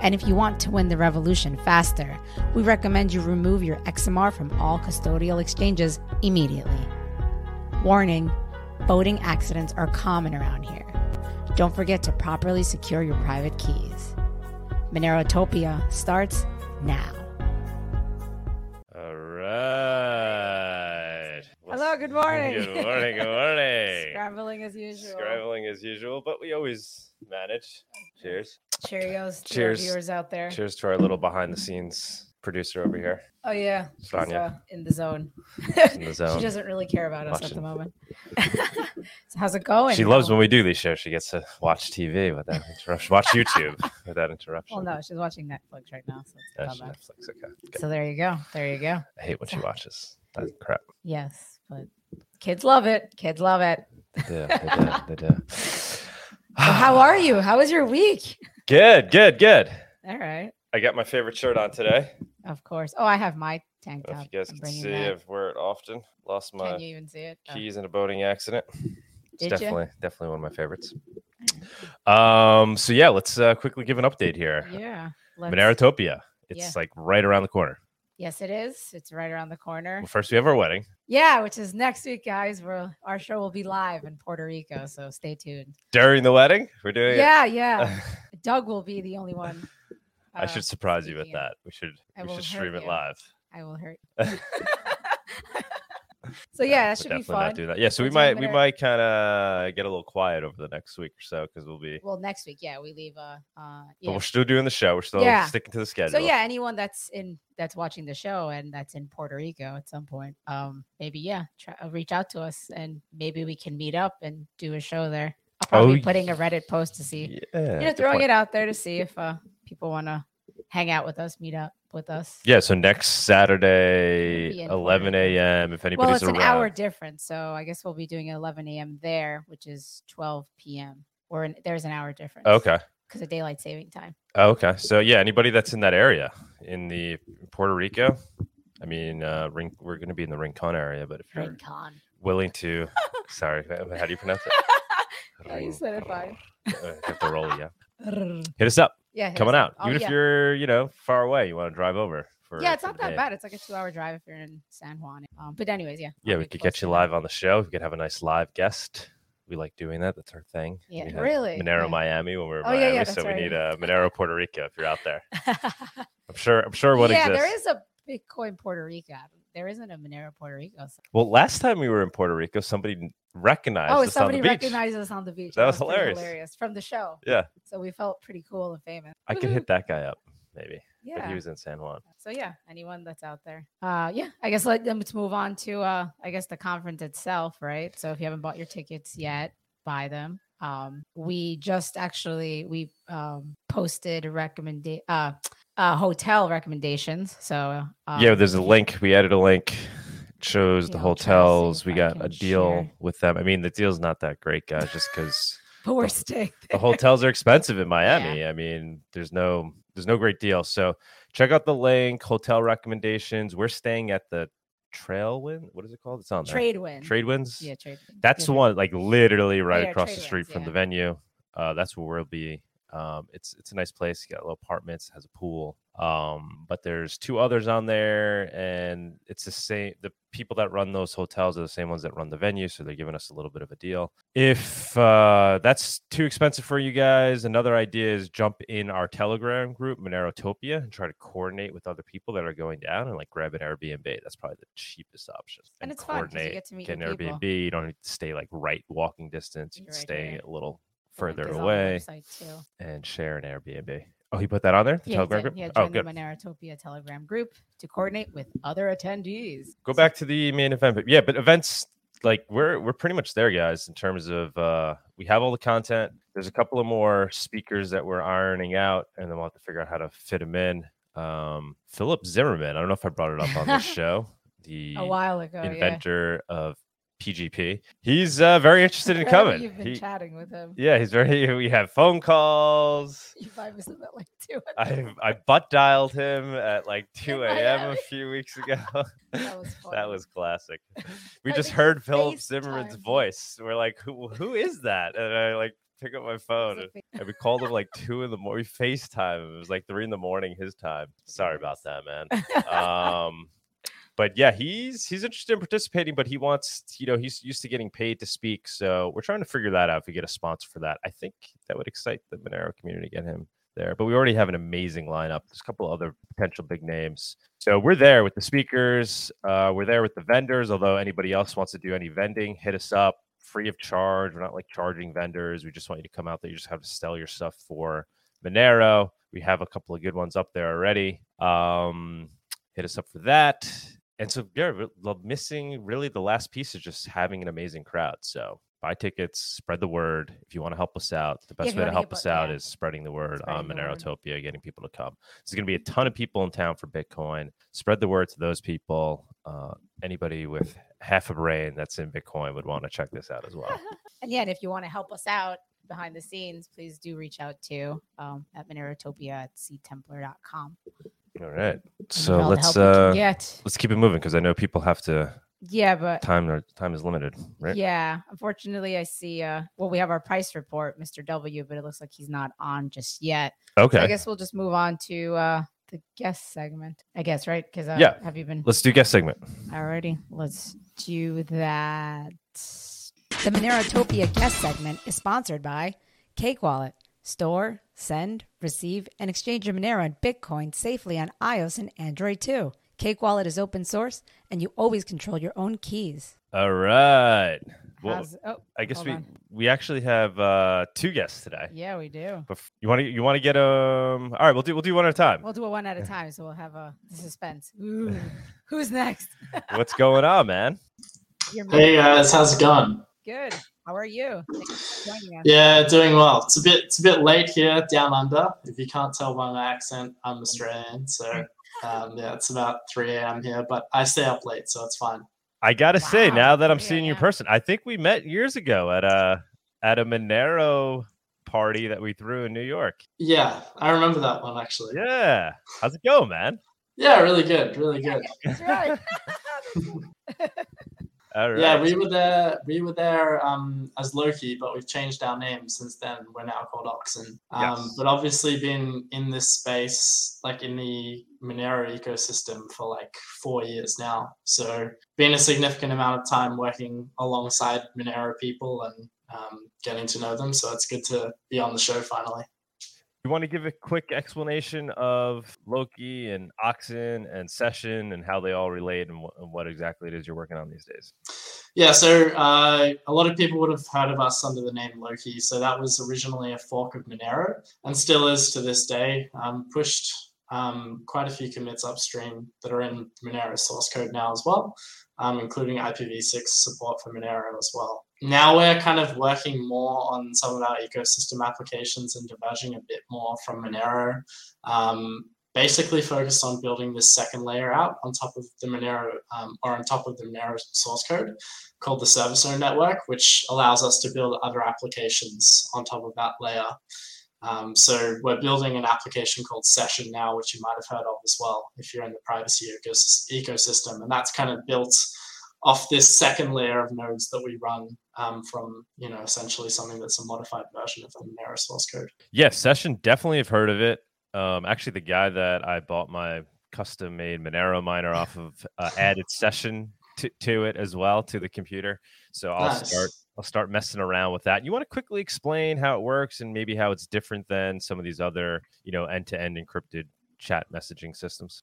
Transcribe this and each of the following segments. And if you want to win the revolution faster, we recommend you remove your XMR from all custodial exchanges immediately. Warning, boating accidents are common around here. Don't forget to properly secure your private keys. Monerotopia starts now. All right. Hello, good morning. Good morning, good morning. Scrambling as usual. Scrambling as usual, but we always manage. Cheers. Cheerios to our viewers out there. Cheers to our little behind the scenes producer over here. Oh yeah, Sonia. She's in the zone. She doesn't really care about us at the moment. So how's it going? She loves when we do these shows. She gets to watch TV without interruption. Watch YouTube without interruption. Well, no, she's watching Netflix right now. So it's Netflix. Okay. So there you go. I hate what she watches. That's crap. Yes, but kids love it. They do. How are you? How was your week? Good. All right. I got my favorite shirt on today. Of course. Oh, I have my tank top. If you guys can see that. I've wear it often. Lost my keys in a boating accident. It's definitely one of my favorites. So yeah, let's quickly give an update here. Yeah. Monerotopia. It's like right around the corner. Yes, it is. It's right around the corner. Well, first we have our wedding. Yeah, which is next week, guys. Our show will be live in Puerto Rico, so stay tuned. During the wedding? We're doing it. Yeah. Doug will be the only one. I should surprise you with that. We should stream it live. I will hurt you. So yeah, that should be fun. Not do that. Yeah, so we might kind of get a little quiet over the next week or so because next week, we leave But we're still doing the show. We're still sticking to the schedule. So yeah, anyone that's watching the show and that's in Puerto Rico at some point, maybe reach out to us and maybe we can meet up and do a show there. I'll probably be putting a Reddit post to see, throwing it out there to see if people want to hang out with us, meet up with us. Yeah, so next Saturday, 11 a.m. if anybody's around. Well, it's an hour difference, so I guess we'll be doing 11 a.m. there, which is 12 p.m. There's an hour difference. Okay. Because of daylight saving time. Oh, okay. So, yeah, anybody that's in that area, in Puerto Rico, I mean, we're going to be in the Rincon area, but if you're willing to... Sorry, how do you pronounce it? Yeah, you said it fine. I have to roll, Hit us up. Yeah, coming out. Even if you're, far away, you want to drive over. It's not that bad. It's like a 2-hour drive if you're in San Juan. But anyways, yeah. Yeah, we could get you live on the show. We could have a nice live guest. We like doing that. That's our thing. Yeah, really. Monero Miami when we're in Miami, so we need a Monero Puerto Rico if you're out there. I'm sure what exists. Yeah, there is a Bitcoin Puerto Rico. There isn't a Monero Puerto Rico. Well, last time we were in Puerto Rico, somebody recognized us on the beach. Somebody recognized us on the beach. That was hilarious. From the show. Yeah. So we felt pretty cool and famous. I could hit that guy up, maybe. Yeah. But he was in San Juan. So yeah, anyone that's out there. I guess let's move on to, the conference itself, right? So if you haven't bought your tickets yet, buy them. We just posted hotel recommendations. So there's a link. We added a link. Chose the hotels. We got a deal with them. I mean, the deal's not that great, guys, just because the hotels are expensive in Miami. Yeah. I mean, there's no great deal. So check out the link. Hotel recommendations. We're staying at the Trailwind. What is it called? It's on there. Tradewinds. Tradewinds. Yeah, Tradewinds. That's the one, like literally right across the street from the venue. That's where we'll be. It's a nice place. You got little apartments, has a pool. But there's two others on there, and it's the same. The people that run those hotels are the same ones that run the venue, so they're giving us a little bit of a deal. If that's too expensive for you guys, another idea is jump in our Telegram group, Monerotopia, and try to coordinate with other people that are going down and grab an Airbnb. That's probably the cheapest option. And it's fun because you get to meet an Airbnb. People. You don't need to stay walking dance. You can stay a little further away and share an Airbnb. Oh, he put that on there? The Telegram group? Yeah, join the Monerotopia Telegram group to coordinate with other attendees. Go back to the main event. But events, we're pretty much there, guys, in terms of we have all the content. There's a couple of more speakers that we're ironing out, and then we'll have to figure out how to fit them in. Philip Zimmerman. I don't know if I brought it up on this show. The a while ago, inventor of PGP. He's very interested in coming. You've been chatting with him. Yeah, he's very. We have phone calls. You might miss him at like 2 a.m. I butt dialed him at like 2 a.m. a few weeks ago. That was funny. That was classic. We just heard Philip Zimmerman's voice. We're like, who is that? And I like pick up my phone and we called him like 2 a.m. We FaceTime. It was like 3 a.m. his time. Sorry about that, man. But yeah, he's interested in participating, but he wants, you know, he's used to getting paid to speak. So we're trying to figure that out if we get a sponsor for that. I think that would excite the Monero community to get him there. But we already have an amazing lineup. There's a couple of other potential big names. So we're there with the speakers. We're there with the vendors. Although anybody else wants to do any vending, hit us up free of charge. We're not like charging vendors. We just want you to come out there. You just have to sell your stuff for Monero. We have a couple of good ones up there already. Hit us up for that. And so, yeah, missing really the last piece is just having an amazing crowd. So buy tickets, spread the word. If you want to help us out, the best way to help us out is spreading the word on Monerotopia, getting people to come. There's going to be a ton of people in town for Bitcoin. Spread the word to those people. Anybody with half a brain that's in Bitcoin would want to check this out as well. And yeah, and if you want to help us out behind the scenes, please do reach out to at monerotopia@ctemplar.com. All right, so let's keep it moving because I know people have to. Yeah, but time is limited, right? Yeah, unfortunately, I see. We have our price report, Mr. W, but it looks like he's not on just yet. Okay, so I guess we'll just move on to the guest segment. I guess, right? Because have you been? Let's do guest segment. Alrighty, let's do that. The Monerotopia guest segment is sponsored by Cake Wallet. Store, send, receive, and exchange your Monero and Bitcoin safely on iOS and Android too. Cake Wallet is open source, and you always control your own keys. All right. Well, I guess we actually have two guests today. Yeah, we do. But you want to get all right, we'll do one at a time. We'll do it one at a time, so we'll have the suspense. Ooh, who's next? What's going on, man? Hey guys, how's it going? Good. How are you? Thanks for joining us. Yeah, doing well. It's a bit late here, down under. If you can't tell by my accent, I'm Australian. So it's about 3 a.m. here, but I stay up late, so it's fine. I gotta say, now that I'm seeing you in person, I think we met years ago at a Monero party that we threw in New York. Yeah, I remember that one actually. Yeah, how's it going, man? Yeah, really good, really good. That's right. All right. Yeah, we were there as Loki, but we've changed our name since then. We're now called Oxen. But obviously been in this space, like in the Monero ecosystem for like 4 years now. So been a significant amount of time working alongside Monero people and getting to know them. So it's good to be on the show finally. You want to give a quick explanation of Loki and Oxen and Session and how they all relate and what exactly it is you're working on these days? Yeah, so a lot of people would have heard of us under the name Loki. So that was originally a fork of Monero and still is to this day. Pushed quite a few commits upstream that are in Monero source code now as well, including IPv6 support for Monero as well. Now we're kind of working more on some of our ecosystem applications and diverging a bit more from Monero, basically focused on building this second layer out on top of the Monero source code called the service node network, which allows us to build other applications on top of that layer. So we're building an application called Session now, which you might have heard of as well if you're in the privacy ecosystem. And that's kind of built off this second layer of nodes that we run from, you know, essentially something that's a modified version of the Monero source code. Yeah, Session, definitely have heard of it. Actually, the guy that I bought my custom-made Monero miner off of added Session to it as well, to the computer. So I'll start messing around with that. You want to quickly explain how it works and maybe how it's different than some of these other, you know, end-to-end encrypted chat messaging systems?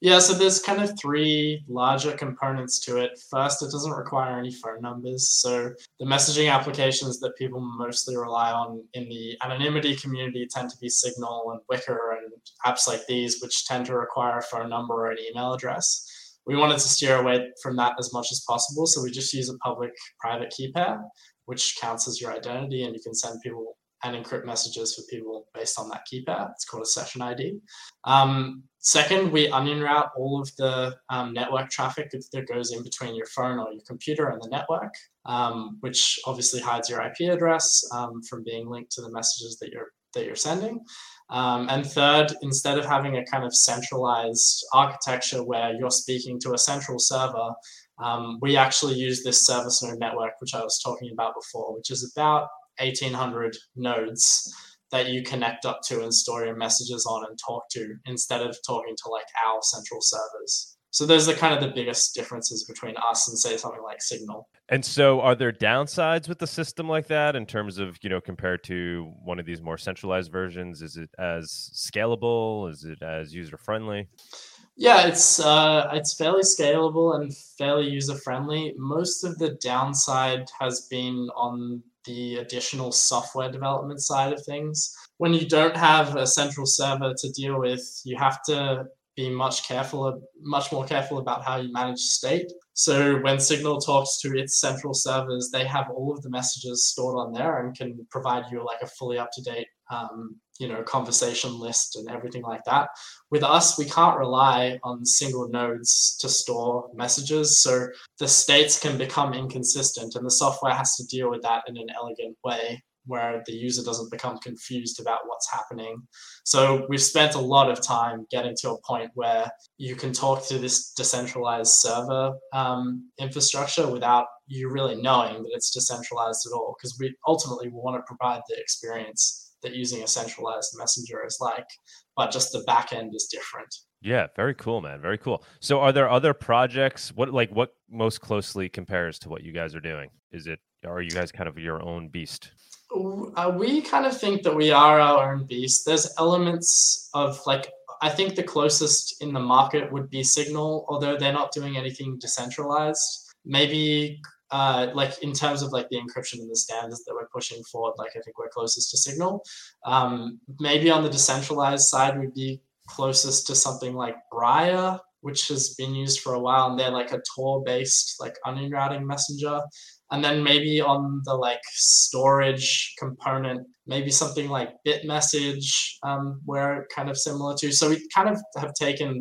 Yeah, so there's kind of three larger components to it. First, it doesn't require any phone numbers. So the messaging applications that people mostly rely on in the anonymity community tend to be Signal and Wicker and apps like these, which tend to require a phone number or an email address. We wanted to steer away from that as much as possible. So we just use a public-private key pair, which counts as your identity, and you can send people and encrypt messages for people based on that key pair. It's called a session ID. Second, we onion route all of the network traffic that goes in between your phone or your computer and the network, which obviously hides your IP address from being linked to the messages that you're sending. And third, instead of having a kind of centralized architecture where you're speaking to a central server, we actually use this service node network, which I was talking about before, which is about 1,800 nodes that you connect up to and store your messages on and talk to, instead of talking to like our central servers. So those are kind of the biggest differences between us and, say, something like Signal. And so are there downsides with the system like that in terms of, you know, compared to one of these more centralized versions? Is it as scalable? Is it as user-friendly? Yeah, it's fairly scalable and fairly user-friendly. Most of the downside has been on the additional software development side of things. When you don't have a central server to deal with, you have to be much more careful about how you manage state. So when Signal talks to its central servers, they have all of the messages stored on there and can provide you like a fully up-to-date conversation list and everything like that. With us, we can't rely on single nodes to store messages. So the states can become inconsistent and the software has to deal with that in an elegant way, where the user doesn't become confused about what's happening. So we've spent a lot of time getting to a point where you can talk to this decentralized server infrastructure without you really knowing that it's decentralized at all, because we ultimately want to provide the experience that using a centralized messenger is like, but just the back end is different. Yeah, very cool, man. Very cool. So are there other projects? What most closely compares to what you guys are doing? Are you guys kind of your own beast? We kind of think that we are our own beast. There's elements of, like, I think the closest in the market would be Signal, although they're not doing anything decentralized. Maybe in terms of like the encryption and the standards that we're pushing forward, like I think we're closest to Signal. Maybe on the decentralized side, we'd be closest to something like Briar, which has been used for a while, and they're like a Tor-based like onion routing messenger. And then maybe on the like storage component, maybe something like BitMessage, we're kind of similar to. So we kind of have taken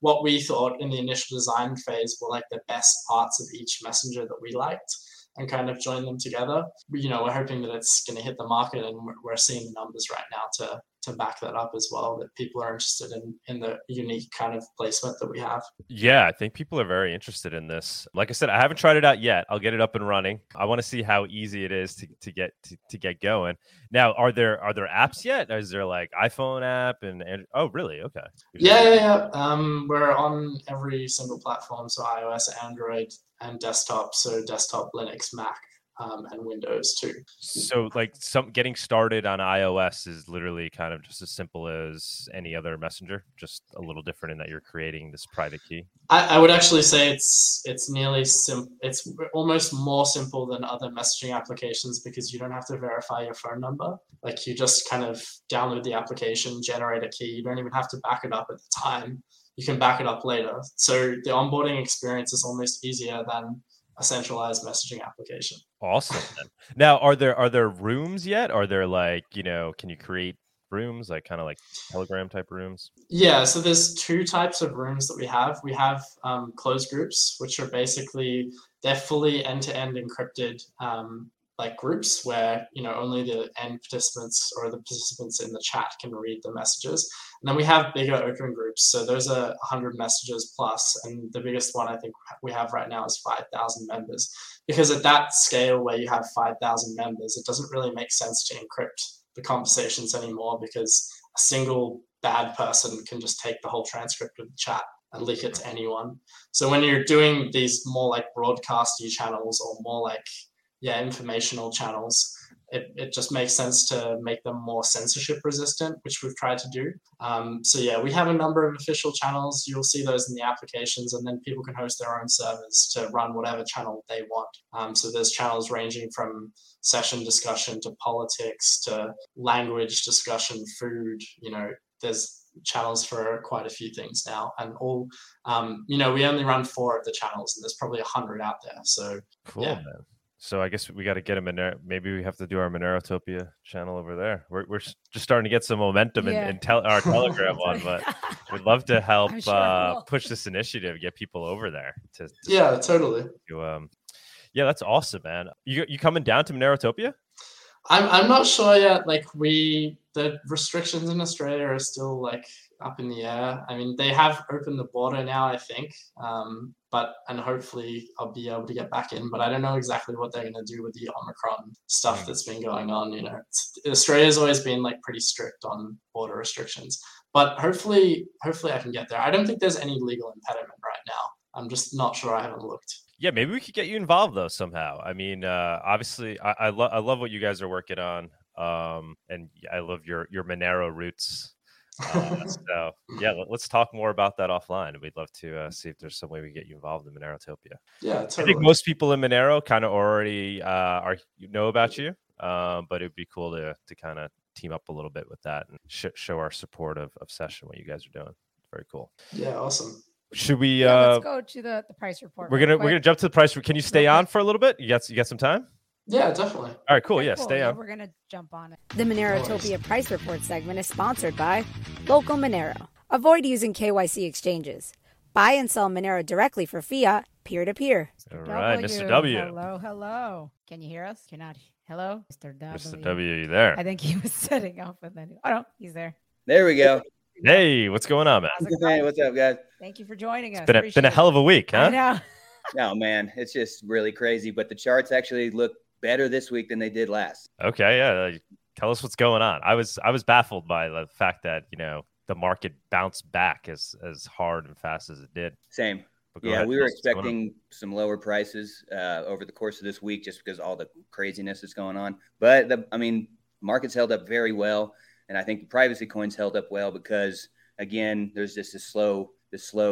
what we thought in the initial design phase were like the best parts of each messenger that we liked, and kind of joined them together. We're hoping that it's going to hit the market, and we're seeing the numbers right now to back that up as well, that people are interested in the unique kind of placement that we have. Yeah, I think people are very interested in this. Like I said, I haven't tried it out yet. I'll get it up and running. I want to see how easy it is to get going. Now, are there apps yet? Is there like iPhone app and oh, really? Okay. Yeah. We're on every single platform, so iOS, Android, and desktop. So desktop, Linux, Mac, and Windows too. So like getting started on iOS is literally kind of just as simple as any other messenger, just a little different in that you're creating this private key. I would actually say it's nearly simple. It's almost more simple than other messaging applications, because you don't have to verify your phone number. Like, you just kind of download the application, generate a key. You don't even have to back it up at the time. You can back it up later. So the onboarding experience is almost easier than a centralized messaging application. Awesome. Now, are there rooms yet? Are there can you create rooms, like kind of like Telegram type rooms? Yeah. So there's two types of rooms that we have. We have closed groups, which are basically, they're fully end-to-end encrypted like groups where, only the end participants or the participants in the chat can read the messages. And then we have bigger open groups. So those are 100 messages plus. And the biggest one I think we have right now is 5,000 members, because at that scale where you have 5,000 members, it doesn't really make sense to encrypt the conversations anymore, because a single bad person can just take the whole transcript of the chat and leak it to anyone. So when you're doing these more like broadcasty channels or more like informational channels, it just makes sense to make them more censorship resistant, which we've tried to do. We have a number of official channels. You'll see those in the applications, and then people can host their own servers to run whatever channel they want. So there's channels ranging from session discussion to politics to language discussion, food. There's channels for quite a few things now, and all we only run 4 of the channels, and there's probably 100 out there. So cool, yeah. Man. So I guess we got to get a Monero. Maybe we have to do our Monerotopia channel over there. We're just starting to get some momentum and tell our Telegram one, but we'd love to help push this initiative, get people over there. Yeah, that's awesome, man. You coming down to Monerotopia? I'm not sure yet. Like the restrictions in Australia are still up in the air. I mean, they have opened the border now, I think. And hopefully I'll be able to get back in, but I don't know exactly what they're going to do with the Omicron stuff that's been going on. You know, Australia's always been pretty strict on border restrictions, but hopefully I can get there. I don't think there's any legal impediment right now. I'm just not sure. I haven't looked. Yeah, maybe we could get you involved though somehow. I mean, obviously, I love what you guys are working on, and I love your Monero roots. So yeah, let's talk more about that offline. We'd love to see if there's some way we get you involved in Monerotopia. Yeah, totally. I think most people in Monero kind of already know about you, but it'd be cool to kind of team up a little bit with that and show our support of Session, what you guys are doing. Very cool. Yeah, awesome. Should we? Let's go to the price report. We're gonna jump to the price. Can you stay on for a little bit? You got some time? Yeah, definitely. All right, cool. Yeah, cool. Stay on. We're gonna jump on it. The Monerotopia price report segment is sponsored by Local Monero. Avoid using KYC exchanges. Buy and sell Monero directly for fiat, peer to peer. All right, Mr. W. Hello. Can you hear us? Cannot. Hello, Mr. W. Mr. W, you there? I think he was setting up, and then oh no, he's there. There we go. Hey, what's going on, man? Hey, what's up, guys? Thank you for joining us. It's been a hell of a week, huh? I know. No, man, it's just really crazy. But the charts actually look better this week than they did last. Okay, yeah. Tell us what's going on. I was baffled by the fact that the market bounced back as hard and fast as it did. Same. Yeah, we were expecting some lower prices over the course of this week just because all the craziness that's going on. But markets held up very well. And I think the privacy coins held up well because, again, there's just this slow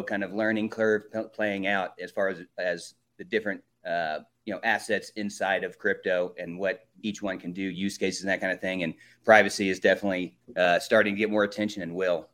kind of learning curve playing out as far as the different assets inside of crypto and what each one can do, use cases and that kind of thing. And privacy is definitely starting to get more attention and will,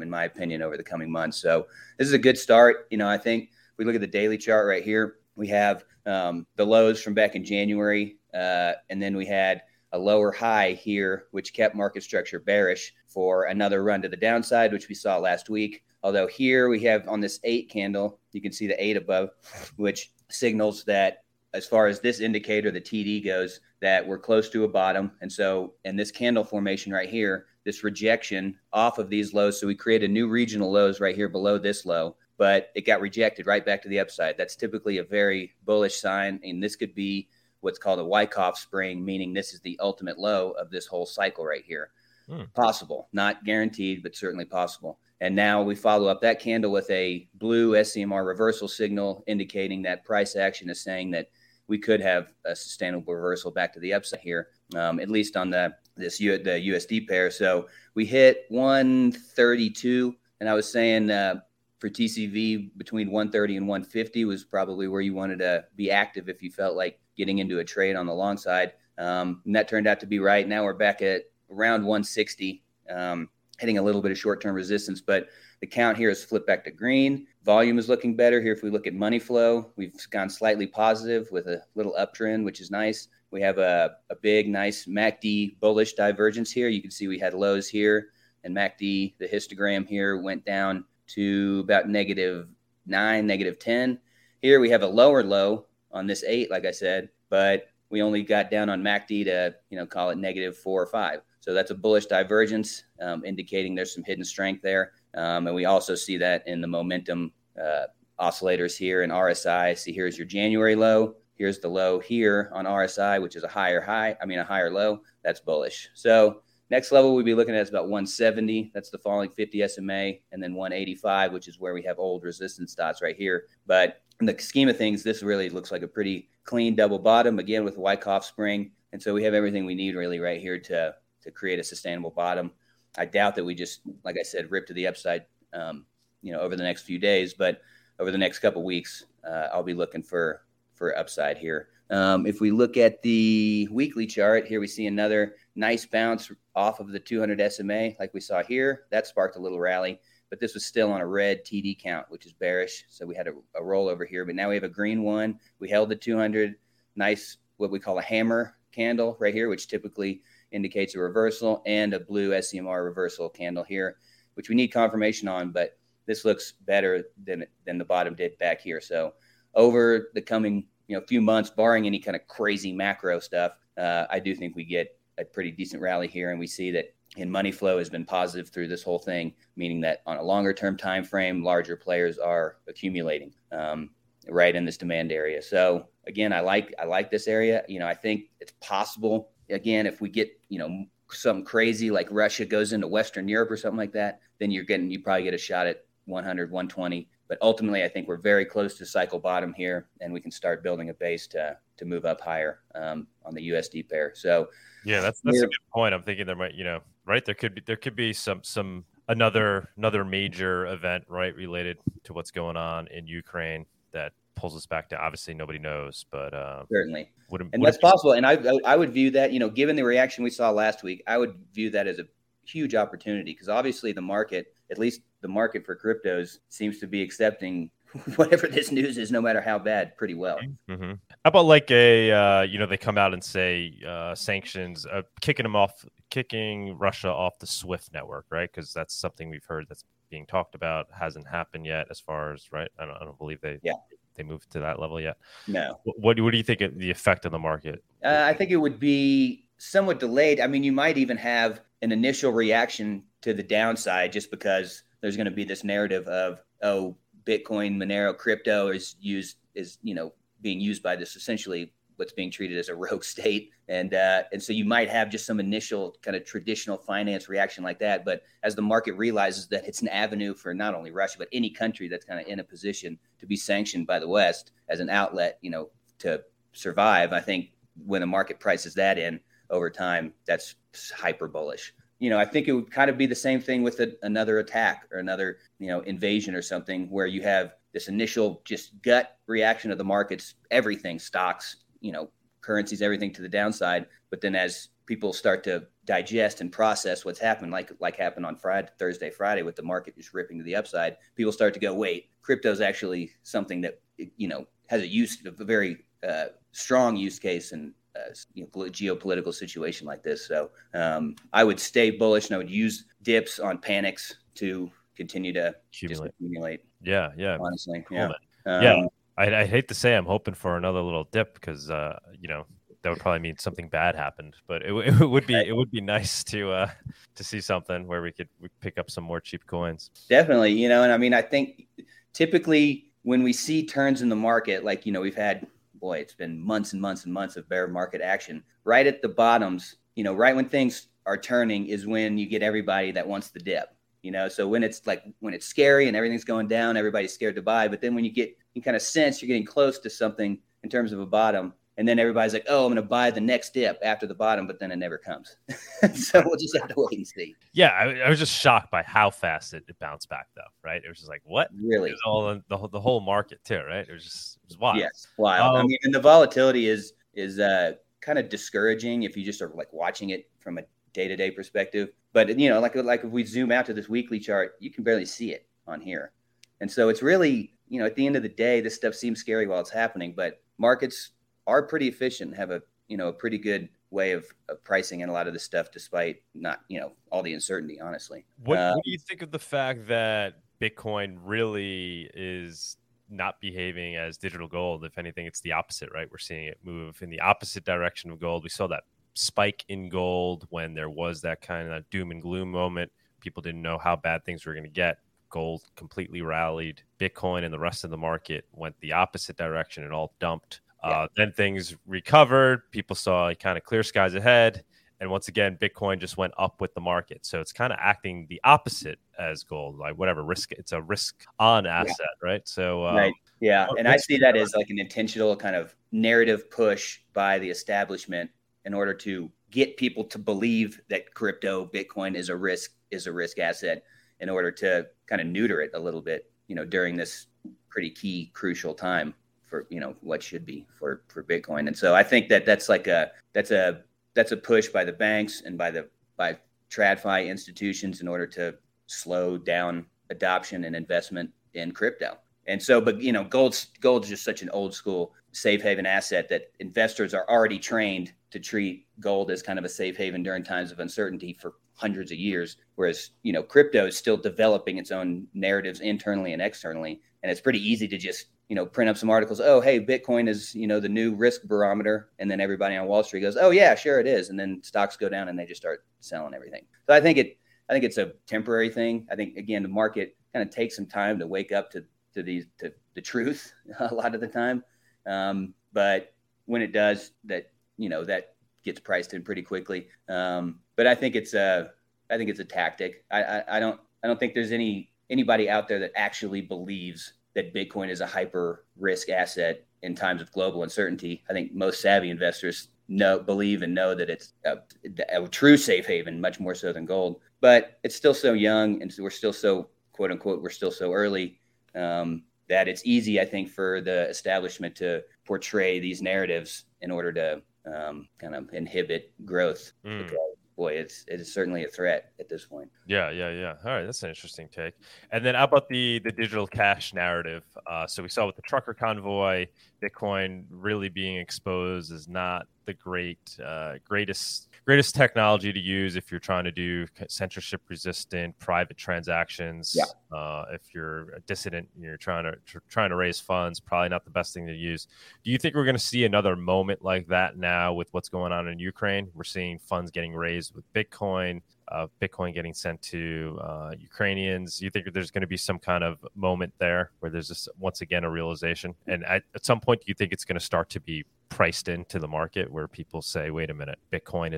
in my opinion, over the coming months. So this is a good start. I think if we look at the daily chart right here, we have the lows from back in January, and then we had a lower high here, which kept market structure bearish for another run to the downside, which we saw last week. Although here we have on this 8 candle, you can see the 8 above, which signals that as far as this indicator, the TD goes, that we're close to a bottom. And so in this candle formation right here, this rejection off of these lows. So we created new regional lows right here below this low, but it got rejected right back to the upside. That's typically a very bullish sign. And this could be what's called a Wyckoff spring, meaning this is the ultimate low of this whole cycle right here. Possible, not guaranteed, but certainly possible. And now we follow up that candle with a blue SCMR reversal signal, indicating that price action is saying that we could have a sustainable reversal back to the upside here, at least on the USD pair. So we hit 132, and I was saying for TCV between 130 and 150 was probably where you wanted to be active if you felt like getting into a trade on the long side. And that turned out to be right. Now we're back at around 160, hitting a little bit of short-term resistance, but the count here is flipped back to green. Volume is looking better here. If we look at money flow, we've gone slightly positive with a little uptrend, which is nice. We have a big, nice MACD bullish divergence here. You can see we had lows here and MACD, the histogram here went down to about -9, -10. Here we have a lower low on this 8, like I said, but we only got down on MACD to, call it -4 or 5. So that's a bullish divergence, indicating there's some hidden strength there. And we also see that in the momentum oscillators here in RSI. See, here's your January low. Here's the low here on RSI, which is a higher low. That's bullish. So next level we'd be looking at is about 170. That's the falling 50 SMA, and then 185, which is where we have old resistance dots right here. But in the scheme of things, this really looks like a pretty clean double bottom, again, with Wyckoff spring. And so we have everything we need really right here to create a sustainable bottom. I doubt that we just, like I said, rip to the upside, over the next few days. But over the next couple of weeks, I'll be looking for upside here. If we look at the weekly chart here, we see another nice bounce off of the 200 SMA like we saw here. That sparked a little rally. But this was still on a red TD count, which is bearish. So we had a roll over here, but now we have a green one. We held the 200, nice what we call a hammer candle right here, which typically indicates a reversal, and a blue SEMR reversal candle here, which we need confirmation on, but this looks better than the bottom did back here. So over the coming few months, barring any kind of crazy macro stuff, I do think we get a pretty decent rally here. And we see that in money flow has been positive through this whole thing, meaning that on a longer term time frame, larger players are accumulating right in this demand area. So again, I like this area. I think it's possible, again, if we get, something crazy like Russia goes into Western Europe or something like that, then you probably get a shot at 100, 120. But ultimately, I think we're very close to cycle bottom here, and we can start building a base to move up higher on the USD pair. So yeah, that's a good point. I'm thinking there might, right, there could be some another major event, right, related to what's going on in Ukraine that pulls us back to, obviously nobody knows, but certainly, and that's possible. And I would view that, given the reaction we saw last week, I would view that as a huge opportunity, because obviously the market, at least the market for cryptos, seems to be accepting whatever this news is, no matter how bad, pretty well. Mm-hmm. How about like they come out and say sanctions, kicking Russia off the SWIFT network, right? Because that's something we've heard that's being talked about, hasn't happened yet as far as, right? I don't believe they moved to that level yet. No. What do you think the effect on the market? I think it would be somewhat delayed. I mean, you might even have an initial reaction to the downside, just because there's going to be this narrative of, Bitcoin, Monero, crypto being used by this, essentially what's being treated as a rogue state. And so you might have just some initial kind of traditional finance reaction like that. But as the market realizes that it's an avenue for not only Russia, but any country that's kind of in a position to be sanctioned by the West as an outlet, to survive, I think when the market prices that in over time, that's hyper bullish. I think it would kind of be the same thing with another attack or another, invasion or something, where you have this initial just gut reaction of the markets, everything, stocks, currencies, everything to the downside. But then as people start to digest and process what's happened, like happened on Thursday, Friday, with the market just ripping to the upside, people start to go, wait, crypto is actually something that, has a very strong use case and geopolitical situation like this. So I would stay bullish, and I would use dips on panics to continue to accumulate. Yeah. Honestly, cool, yeah. I hate to say I'm hoping for another little dip, because that would probably mean something bad happened. But it would be nice to see something where we pick up some more cheap coins. Definitely, and I mean, I think typically when we see turns in the market, like we've had. Boy, it's been months and months and months of bear market action. Right at the bottoms, right when things are turning is when you get everybody that wants the dip, So when it's scary and everything's going down, everybody's scared to buy. But then when you kind of sense you're getting close to something in terms of a bottom, and then everybody's like, oh, I'm going to buy the next dip after the bottom, but then it never comes. So we'll just have to wait and see. Yeah, I was just shocked by how fast it bounced back, though, right? It was just like, what? Really? It was all the whole market, too, right? It was just wild. Yes, wild. I mean, and the volatility is kind of discouraging if you just are like watching it from a day-to-day perspective. But, like if we zoom out to this weekly chart, you can barely see it on here. And so it's really, at the end of the day, this stuff seems scary while it's happening, but markets are pretty efficient, have a pretty good way of pricing in a lot of this stuff, despite not, all the uncertainty, honestly. What do you think of the fact that Bitcoin really is not behaving as digital gold? If anything, it's the opposite, right? We're seeing it move in the opposite direction of gold. We saw that spike in gold when there was that kind of doom and gloom moment. People didn't know how bad things were going to get. Gold completely rallied. Bitcoin and the rest of the market went the opposite direction. It all dumped. Then things recovered. People saw kind of clear skies ahead. And once again, Bitcoin just went up with the market. So it's kind of acting the opposite as gold, like whatever risk. It's a risk on asset, right? So, right. Yeah. And I see that as like an intentional kind of narrative push by the establishment in order to get people to believe that crypto, Bitcoin is a risk asset, in order to kind of neuter it a little bit, during this pretty key, crucial time. For, what should be for Bitcoin. And so I think that's a push by the banks and by TradFi institutions in order to slow down adoption and investment in crypto. And so, but you know, gold's just such an old school safe haven asset that investors are already trained to treat gold as kind of a safe haven during times of uncertainty for hundreds of years. Whereas, you know, crypto is still developing its own narratives internally and externally. And it's pretty easy to just, you know, print up some articles. Oh, hey, Bitcoin is, you know, the new risk barometer. And then everybody on Wall Street goes, oh yeah, sure it is. And then stocks go down and they just start selling everything. So I think it's a temporary thing. I think, again, the market kind of takes some time to wake up to the truth a lot of the time. But when it does that, you know, that gets priced in pretty quickly. But I think it's a tactic. I don't think there's anybody out there that actually believes that Bitcoin is a hyper risk asset in times of global uncertainty. I think most savvy investors believe that it's a true safe haven, much more so than gold. But it's still so young, and we're still so early that it's easy, I think, for the establishment to portray these narratives in order to kind of inhibit growth. Because, boy, it is certainly a threat at this point. Yeah. All right, that's an interesting take. And then how about the digital cash narrative? So we saw with the trucker convoy, Bitcoin really being exposed as not the greatest technology to use if you're trying to do censorship-resistant private transactions. Yeah. If you're a dissident and you're trying to raise funds, probably not the best thing to use. Do you think we're going to see another moment like that now with what's going on in Ukraine? We're seeing funds getting raised with Bitcoin, Bitcoin getting sent to Ukrainians. You think there's going to be some kind of moment there where there's just once again a realization? And at some point, do you think it's going to start to be priced into the market where people say, "Wait a minute, Bitcoin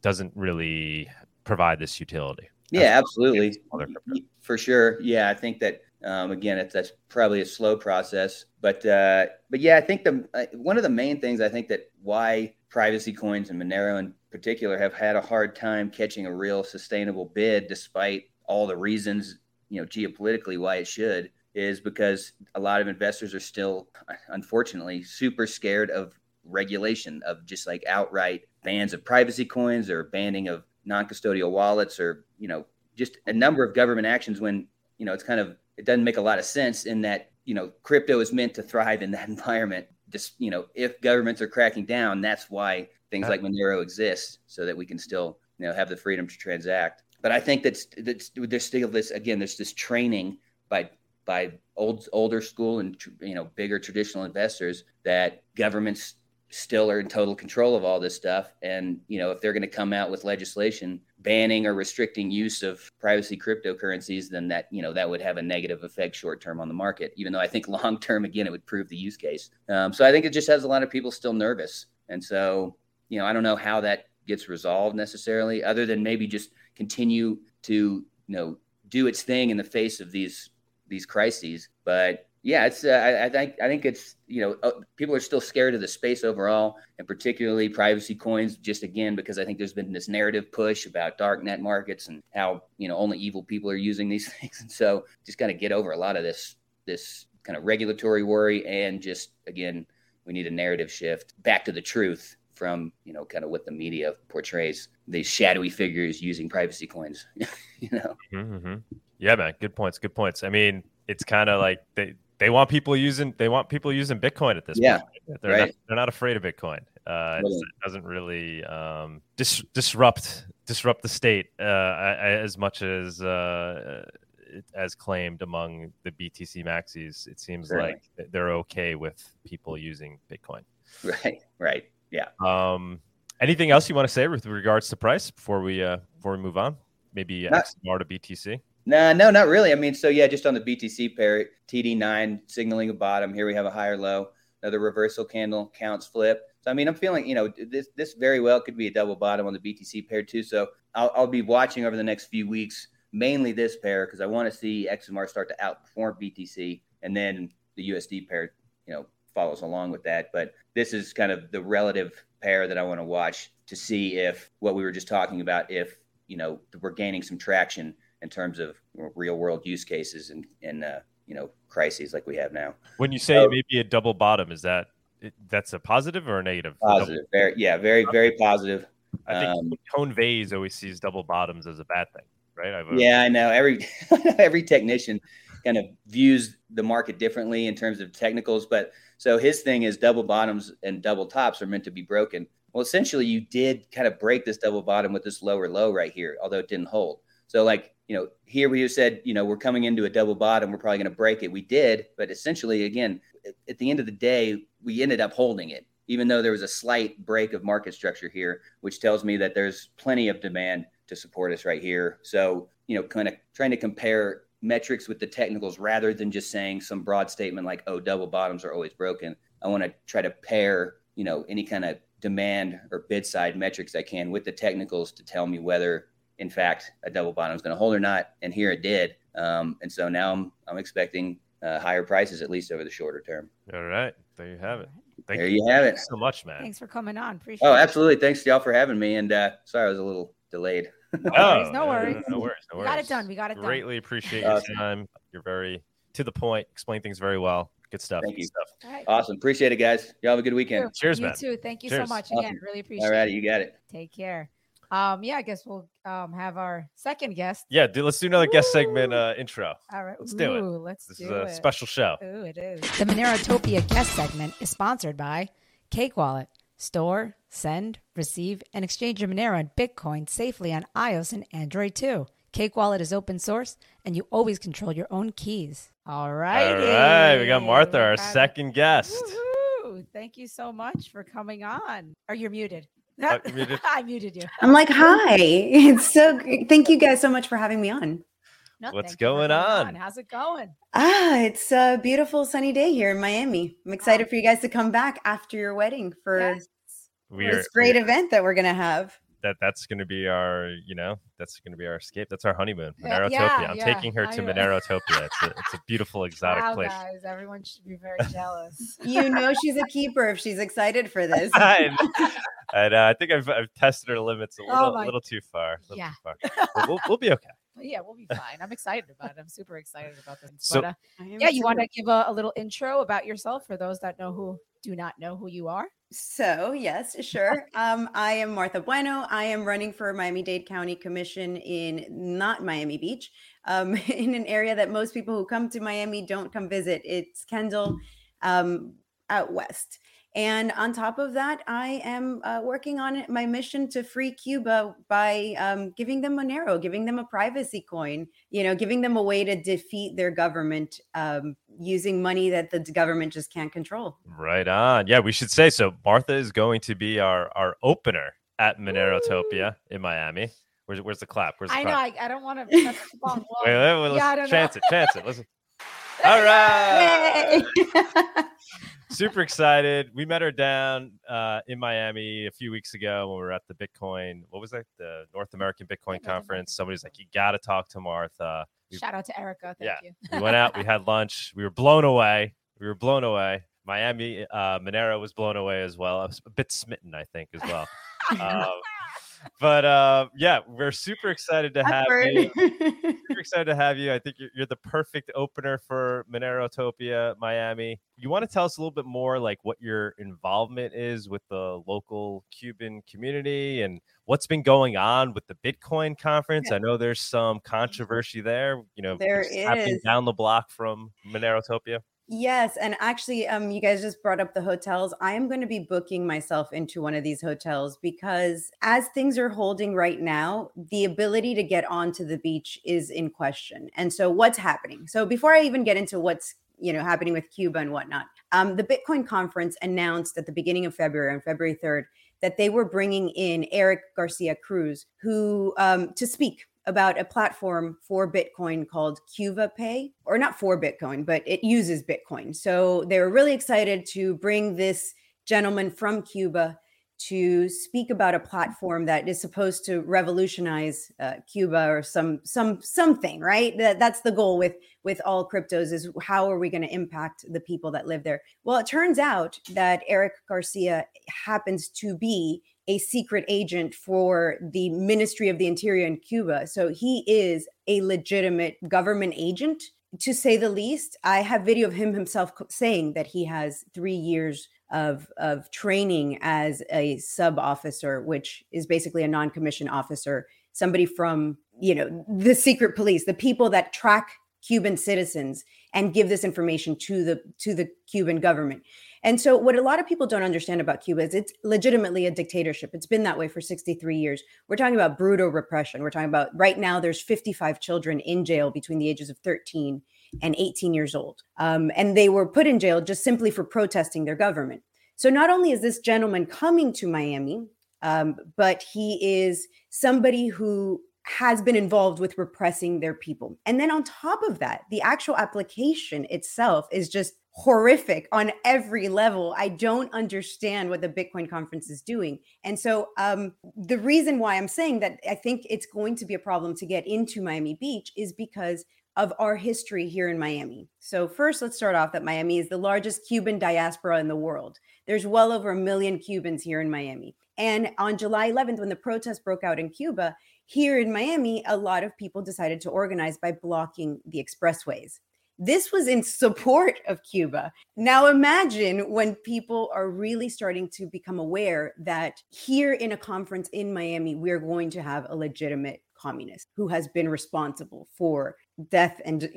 doesn't really provide this utility"? Yeah, absolutely, for sure. Yeah, I think that again, that's probably a slow process, but yeah, I think one of the main things I think that why privacy coins and Monero and particular have had a hard time catching a real sustainable bid, despite all the reasons, you know, geopolitically why it should, is because a lot of investors are still, unfortunately, super scared of regulation, of just like outright bans of privacy coins or banning of non-custodial wallets, or, you know, just a number of government actions when, you know, it doesn't make a lot of sense in that, you know, crypto is meant to thrive in that environment. Just, you know, if governments are cracking down, that's why things like Monero exist, so that we can still, you know, have the freedom to transact. But I think that's there's still this, again, there's this training by older school and, you know, bigger traditional investors that governments still are in total control of all this stuff. And, you know, if they're going to come out with legislation banning or restricting use of privacy cryptocurrencies, then that, you know, that would have a negative effect short term on the market, even though I think long term, again, it would prove the use case. So I think it just has a lot of people still nervous. And so, you know, I don't know how that gets resolved necessarily, other than maybe just continue to, you know, do its thing in the face of these crises. But yeah, it's I think it's, you know, people are still scared of the space overall, and particularly privacy coins, just again, because I think there's been this narrative push about dark net markets and how, you know, only evil people are using these things. And so just got to get over a lot of this kind of regulatory worry, and just, again, we need a narrative shift back to the truth from, you know, kind of what the media portrays, these shadowy figures using privacy coins, you know? Mm-hmm. Yeah, man. Good points. I mean, it's kind of like they want people using Bitcoin at this point. They're not afraid of Bitcoin. It doesn't really disrupt the state as much as claimed among the BTC maxis. It seems like they're okay with people using Bitcoin. Right. Yeah. Anything else you want to say with regards to price before we move on? Maybe XMR to BTC? No, not really. I mean, so yeah, just on the BTC pair, TD9 signaling a bottom. Here we have a higher low, another reversal candle, counts flip. So I mean, I'm feeling, you know, this very well could be a double bottom on the BTC pair too. So I'll be watching over the next few weeks, mainly this pair, because I want to see XMR start to outperform BTC, and then the USD pair, you know, follows along with that. But this is kind of the relative pair that I want to watch to see if what we were just talking about, if, you know, we're gaining some traction in terms of real world use cases and you know, crises like we have now. When you say maybe a double bottom, is that's a positive or a negative? Positive. Very, very positive. I think Tone Vase always sees double bottoms as a bad thing, right? I know every technician kind of views the market differently in terms of technicals. But so his thing is double bottoms and double tops are meant to be broken. Well, essentially you did kind of break this double bottom with this lower low right here, although it didn't hold. So like, you know, here we said, you know, we're coming into a double bottom. We're probably going to break it. We did. But essentially, again, at the end of the day, we ended up holding it, even though there was a slight break of market structure here, which tells me that there's plenty of demand to support us right here. So, you know, kind of trying to compare metrics with the technicals rather than just saying some broad statement like, oh, double bottoms are always broken. I want to try to pair, you know, any kind of demand or bid side metrics I can with the technicals to tell me whether, in fact, a double bottom is going to hold or not. And here it did. And so now I'm expecting higher prices, at least over the shorter term. All right. There you have it. Thank you so much, man. Thanks for coming on. Appreciate it. Oh, absolutely. Thanks to y'all for having me. And sorry, I was a little delayed. No worries. We got it done. Greatly appreciate your time. You're very to the point. Explain things very well. Good stuff. Thank you. Right. Awesome. Appreciate it, guys. Y'all have a good weekend. Sure. Cheers, man. You too. Thank you so much again. Awesome. Really appreciate it. All right. You got it. Take care. Yeah, I guess we'll have our second guest. Yeah, let's do another guest segment intro. All right. Let's do it. This is a special show. Ooh, it is. The Monerotopia guest segment is sponsored by Cake Wallet. Store, send, receive, and exchange your Monero and Bitcoin safely on iOS and Android too. Cake Wallet is open source, and you always control your own keys. All right. All right. We got Martha, our second guest. Woo-hoo. Thank you so much for coming on. Or you're muted. I muted you. I'm like, hi. It's thank you guys so much for having me on. No, what's going on? How's it going? It's a beautiful sunny day here in Miami. I'm excited for you guys to come back after your wedding for this great event that we're going to have. That's going to be our, you know, that's going to be our escape. That's our honeymoon, Monerotopia. I'm taking her to Monerotopia. It's a beautiful, exotic place. Guys, everyone should be very jealous. You know she's a keeper if she's excited for this. And I think I've tested her limits a little too far. But we'll be okay. Yeah, we'll be fine. I'm excited about it. I'm super excited about this. So, but, you want to give a little intro about yourself for those that do not know who you are? So, yes, sure. I am Martha Bueno. I am running for Miami-Dade County Commission in not Miami Beach, in an area that most people who come to Miami don't come visit. It's Kendall out west. And on top of that, I am working on my mission to free Cuba by giving them Monero, giving them a privacy coin, you know, giving them a way to defeat their government using money that the government just can't control. Right on. Yeah, we should say so. Martha is going to be our opener at Monerotopia in Miami. Where's the clap? Where's the clap? I don't want to touch the ball. Wait, chance it. Listen. All right. Super excited. We met her down in Miami a few weeks ago when we were at the Bitcoin. What was that? The North American Bitcoin Conference. Somebody's like, you got to talk to Martha. Shout out to Erica. Thank you. We went out. We had lunch. We were blown away. Miami Monero was blown away as well. I was a bit smitten, I think, as well. But we're super excited to have you. I think you're the perfect opener for Monerotopia Miami. You want to tell us a little bit more like what your involvement is with the local Cuban community and what's been going on with the Bitcoin conference? Yeah. I know there's some controversy there, you know, there is down the block from Monerotopia. Yes. And actually, you guys just brought up the hotels. I am going to be booking myself into one of these hotels because as things are holding right now, the ability to get onto the beach is in question. And so what's happening? So before I even get into what's happening with Cuba and whatnot, the Bitcoin conference announced at the beginning of February, on February 3rd, that they were bringing in Eric Garcia Cruz, who to speak about a platform for Bitcoin called Cuba Pay, or not for Bitcoin, but it uses Bitcoin. So they were really excited to bring this gentleman from Cuba to speak about a platform that is supposed to revolutionize Cuba or something, right? That's the goal with all cryptos is how are we going to impact the people that live there? Well, it turns out that Eric Garcia happens to be a secret agent for the Ministry of the Interior in Cuba. So he is a legitimate government agent, to say the least. I have video of him himself saying that he has 3 years of training as a sub officer, which is basically a non-commissioned officer, somebody from, the secret police, the people that track Cuban citizens and give this information to the Cuban government. And so what a lot of people don't understand about Cuba is it's legitimately a dictatorship. It's been that way for 63 years. We're talking about brutal repression. We're talking about right now there's 55 children in jail between the ages of 13 and 18 years old. And they were put in jail just simply for protesting their government. So not only is this gentleman coming to Miami, but he is somebody who has been involved with repressing their people. And then on top of that, the actual application itself is just horrific on every level. I don't understand what the Bitcoin conference is doing. And so the reason why I'm saying that I think it's going to be a problem to get into Miami Beach is because of our history here in Miami. So first, let's start off that Miami is the largest Cuban diaspora in the world. There's well over 1 million Cubans here in Miami. And on July 11th, when the protests broke out in Cuba, here in Miami, a lot of people decided to organize by blocking the expressways. This was in support of Cuba. Now imagine when people are really starting to become aware that here in a conference in Miami, we're going to have a legitimate communist who has been responsible for death and,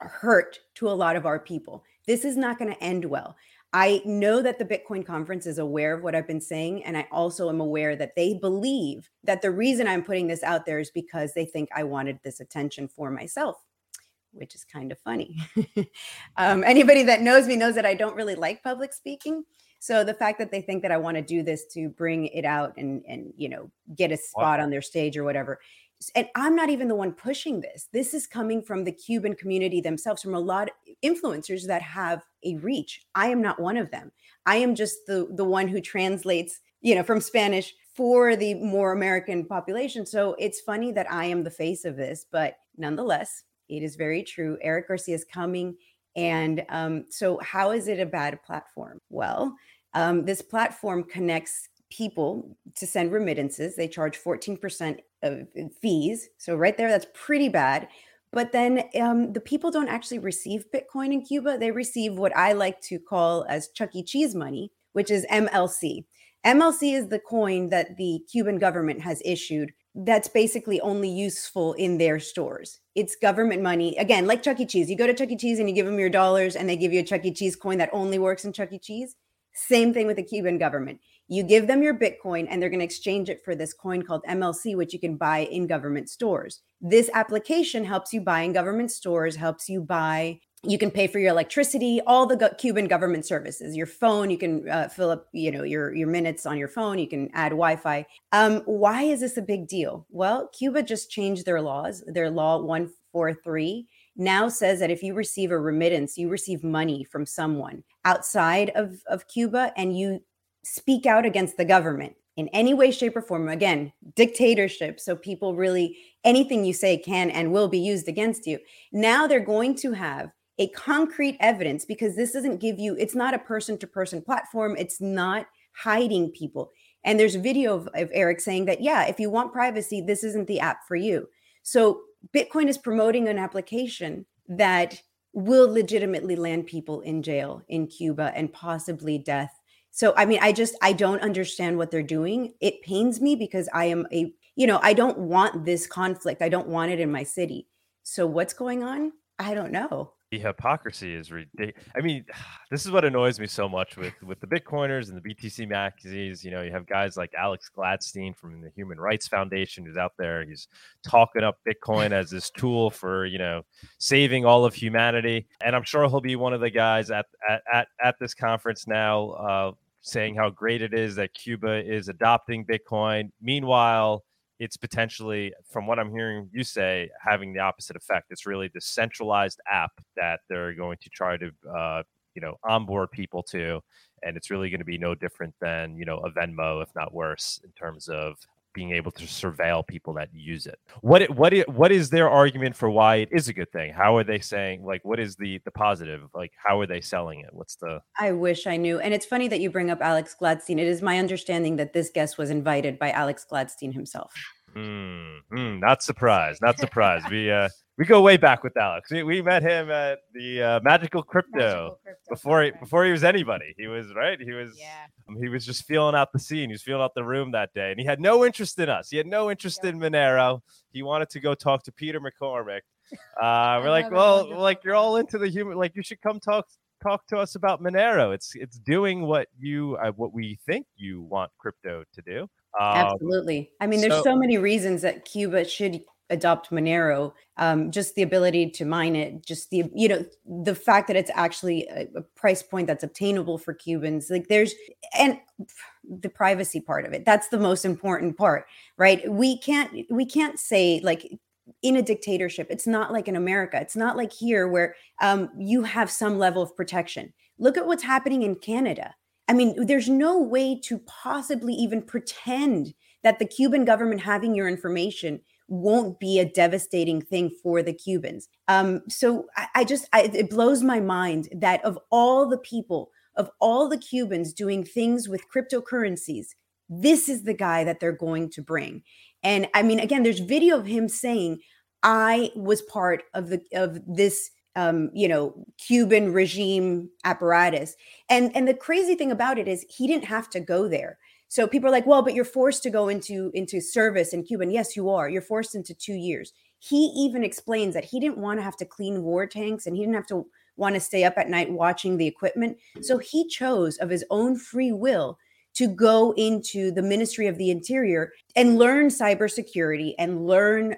hurt to a lot of our people. This is not going to end well. I know that the Bitcoin conference is aware of what I've been saying. And I also am aware that they believe that the reason I'm putting this out there is because they think I wanted this attention for myself, which is kind of funny. Anybody that knows me knows that I don't really like public speaking. So the fact that they think that I want to do this to bring it out and get a spot on their stage or whatever. And I'm not even the one pushing this. This is coming from the Cuban community themselves, from a lot of influencers that have a reach. I am not one of them. I am just the one who translates, from Spanish for the more American population. So it's funny that I am the face of this, but nonetheless, it is very true. Eric Garcia is coming. And so how is it a bad platform? Well, this platform connects people to send remittances. They charge 14% of fees. So right there, that's pretty bad. But then the people don't actually receive Bitcoin in Cuba. They receive what I like to call as Chuck E. Cheese money, which is MLC. MLC is the coin that the Cuban government has issued that's basically only useful in their stores. It's government money. Again, like Chuck E. Cheese, you go to Chuck E. Cheese and you give them your dollars and they give you a Chuck E. Cheese coin that only works in Chuck E. Cheese. Same thing with the Cuban government. You give them your Bitcoin and they're going to exchange it for this coin called MLC, which you can buy in government stores. This application helps you buy in government stores, you can pay for your electricity, all the Cuban government services, your phone, you can fill up, your minutes on your phone, you can add Wi-Fi. Why is this a big deal? Well, Cuba just changed their laws. Their law 143 now says that if you receive a remittance, you receive money from someone outside of Cuba and you speak out against the government in any way, shape, or form. Again, dictatorship. So people really, anything you say can and will be used against you. Now they're going to have a concrete evidence, because this doesn't give you, it's not a person-to-person platform. It's not hiding people. And there's a video of Eric saying that, if you want privacy, this isn't the app for you. So Bitcoin is promoting an application that will legitimately land people in jail in Cuba and possibly death. So, I don't understand what they're doing. It pains me because I am I don't want this conflict. I don't want it in my city. So what's going on? I don't know. The hypocrisy is ridiculous. This is what annoys me so much with the Bitcoiners and the BTC maxis. You have guys like Alex Gladstein from the Human Rights Foundation who's out there. He's talking up Bitcoin as this tool for, saving all of humanity. And I'm sure he'll be one of the guys at this conference now saying how great it is that Cuba is adopting Bitcoin. Meanwhile, it's potentially, from what I'm hearing you say, having the opposite effect. It's really this centralized app that they're going to try to, onboard people to. And it's really going to be no different than, a Venmo, if not worse, in terms of being able to surveil people that use it. What is their argument for why it is a good thing? How are they saying, what is the positive? How are they selling it? I wish I knew. And it's funny that you bring up Alex Gladstein. It is my understanding that this guest was invited by Alex Gladstein himself. Not surprised. We go way back with Alex. We met him at the Magical Crypto before he was anybody. He was right. He was just feeling out the scene. He was feeling out the room that day, and he had no interest in us. He had no interest in Monero. He wanted to go talk to Peter McCormick, We're like, well, like you're all into the human, like you should come talk to us about Monero. It's doing what you what we think you want crypto to do. Absolutely. I mean, there's so many reasons that Cuba should adopt Monero. Just the ability to mine it, just the, you know, the fact that it's actually a price point that's obtainable for Cubans. Like there's, and the privacy part of it, that's the most important part, right? We can't say like, in a dictatorship, it's not like in America. It's not like here where you have some level of protection. Look at what's happening in Canada. I mean, there's no way to possibly even pretend that the Cuban government having your information won't be a devastating thing for the Cubans. So it blows my mind that of all the people, of all the Cubans doing things with cryptocurrencies, this is the guy that they're going to bring. And I mean, again, there's video of him saying, I was part of this, Cuban regime apparatus. And the crazy thing about it is he didn't have to go there. So people are like, well, but you're forced to go into service in Cuba. And yes, you are. You're forced into 2 years. He even explains that he didn't want to have to clean war tanks and he didn't have to want to stay up at night watching the equipment. So he chose of his own free will to go into the Ministry of the Interior and learn cybersecurity and learn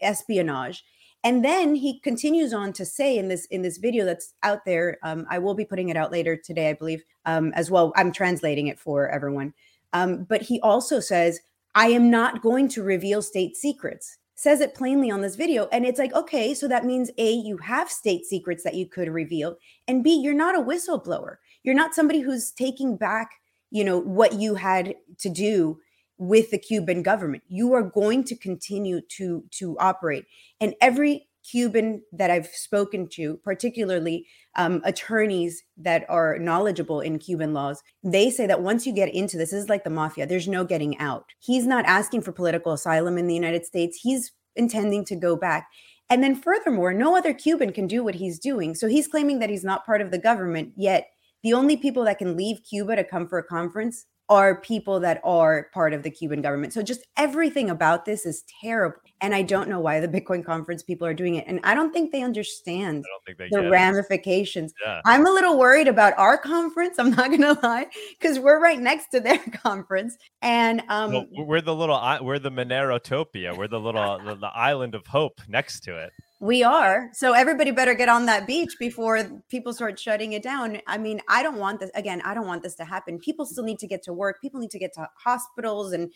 espionage. And then he continues on to say in this video that's out there, I will be putting it out later today, I believe, as well. I'm translating it for everyone. But he also says, I am not going to reveal state secrets. Says it plainly on this video. And it's like, okay, so that means A, you have state secrets that you could reveal. And B, you're not a whistleblower. You're not somebody who's taking back what you had to do with the Cuban government. You are going to continue to operate. And every Cuban that I've spoken to, particularly attorneys that are knowledgeable in Cuban laws, they say that once you get into this is like the mafia. There's no getting out. He's not asking for political asylum in the United States. He's intending to go back. And then furthermore, no other Cuban can do what he's doing. So he's claiming that he's not part of the government, yet the only people that can leave Cuba to come for a conference are people that are part of the Cuban government. So just everything about this is terrible. And I don't know why the Bitcoin conference people are doing it. And I don't think they understand the ramifications. Yeah. I'm a little worried about our conference. I'm not going to lie, because we're right next to their conference. And we're the Monerotopia. We're the little the island of hope next to it. We are. So everybody better get on that beach before people start shutting it down. I mean, I don't want this. Again, I don't want this to happen. People still need to get to work. People need to get to hospitals and,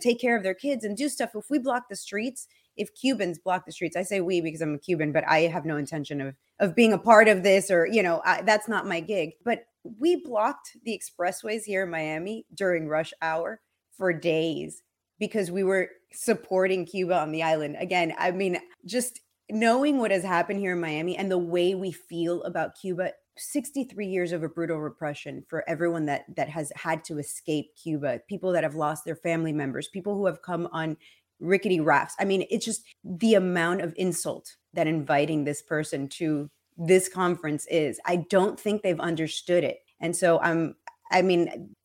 take care of their kids and do stuff. If we block the streets, if Cubans block the streets, I say we because I'm a Cuban, but I have no intention of being a part of this or, that's not my gig. But we blocked the expressways here in Miami during rush hour for days because we were supporting Cuba on the island. Again, I mean, just knowing what has happened here in Miami and the way we feel about Cuba, 63 years of a brutal repression for everyone that has had to escape Cuba, people that have lost their family members, people who have come on rickety rafts. I mean, it's just the amount of insult that inviting this person to this conference is. I don't think they've understood it. And so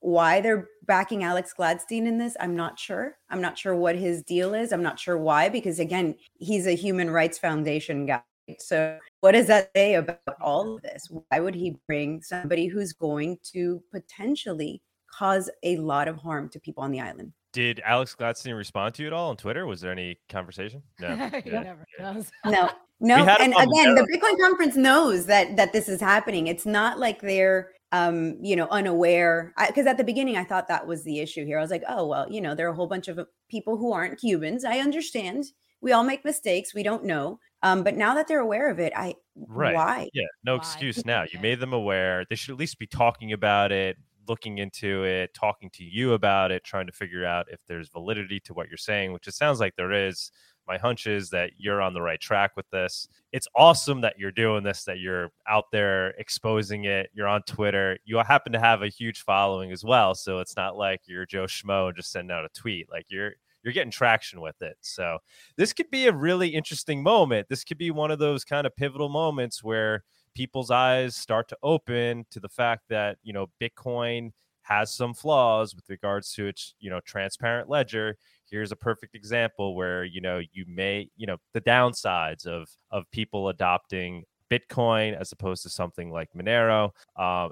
why they're backing Alex Gladstein in this, I'm not sure. I'm not sure what his deal is. I'm not sure why, because again, he's a Human Rights Foundation guy. So what does that say about all of this? Why would he bring somebody who's going to potentially cause a lot of harm to people on the island? Did Alex Gladstein respond to you at all on Twitter? Was there any conversation? No, never does. No. And again, the Bitcoin conference knows that this is happening. It's not like they're unaware. Because at the beginning, I thought that was the issue here. I was like, oh, well, there are a whole bunch of people who aren't Cubans. I understand. We all make mistakes. We don't know. But now that they're aware of it, why? Yeah, no excuse now. You made them aware. They should at least be talking about it, looking into it, talking to you about it, trying to figure out if there's validity to what you're saying, which it sounds like there is. My hunch is that you're on the right track with this. It's awesome that you're doing this, that you're out there exposing it. You're on Twitter. You happen to have a huge following as well. So it's not like you're Joe Schmo and just sending out a tweet. Like you're getting traction with it. So this could be a really interesting moment. This could be one of those kind of pivotal moments where people's eyes start to open to the fact that, Bitcoin has some flaws with regards to its, transparent ledger. here's a perfect example where, you know, you may, you know, the downsides of people adopting Bitcoin as opposed to something like Monero,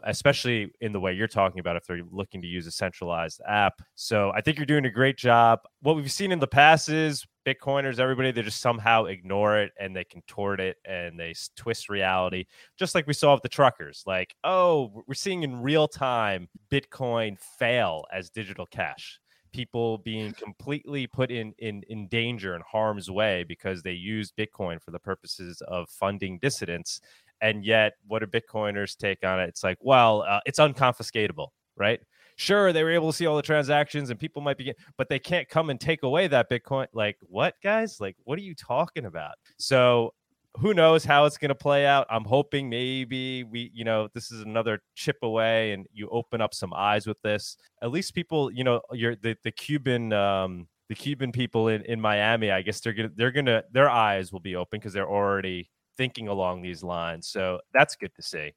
especially in the way you're talking about if they're looking to use a centralized app. So I think you're doing a great job. What we've seen in the past is Bitcoiners, everybody, they just somehow ignore it and they contort it and they twist reality, just like we saw with the truckers. Like, oh, we're seeing in real time Bitcoin fail as digital cash. People being completely put in danger and harm's way because they use Bitcoin for the purposes of funding dissidents. And yet, what do Bitcoiners take on it? It's like, well, it's unconfiscatable, right? Sure, they were able to see all the transactions and people might be, but they can't come and take away that Bitcoin. Like, what, guys? Like, what are you talking about? So who knows how it's going to play out? I'm hoping maybe we, you know, this is another chip away and you open up some eyes with this. At least people, you know, you're the Cuban people in Miami, I guess they're going to, their eyes will be open because they're already thinking along these lines. So that's good to see.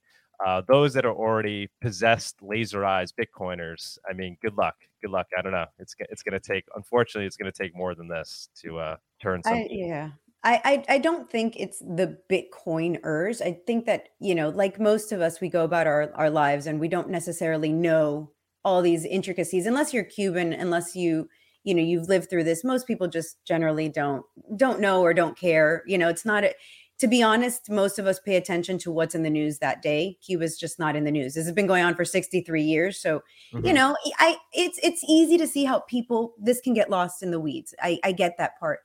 Those that are already possessed laser eyes Bitcoiners, I mean, good luck. I don't know. Unfortunately, it's going to take more than this to turn something. I don't think it's the Bitcoiners. I think that, you know, like most of us, we go about our lives and we don't necessarily know all these intricacies unless you're Cuban, unless you know, you've lived through this. Most people just generally don't know or don't care. You know, it's not, to be honest, most of us pay attention to what's in the news that day. Cuba's just not in the news. This has been going on for 63 years. So, mm-hmm. You know, it's easy to see how this can get lost in the weeds. I get that part.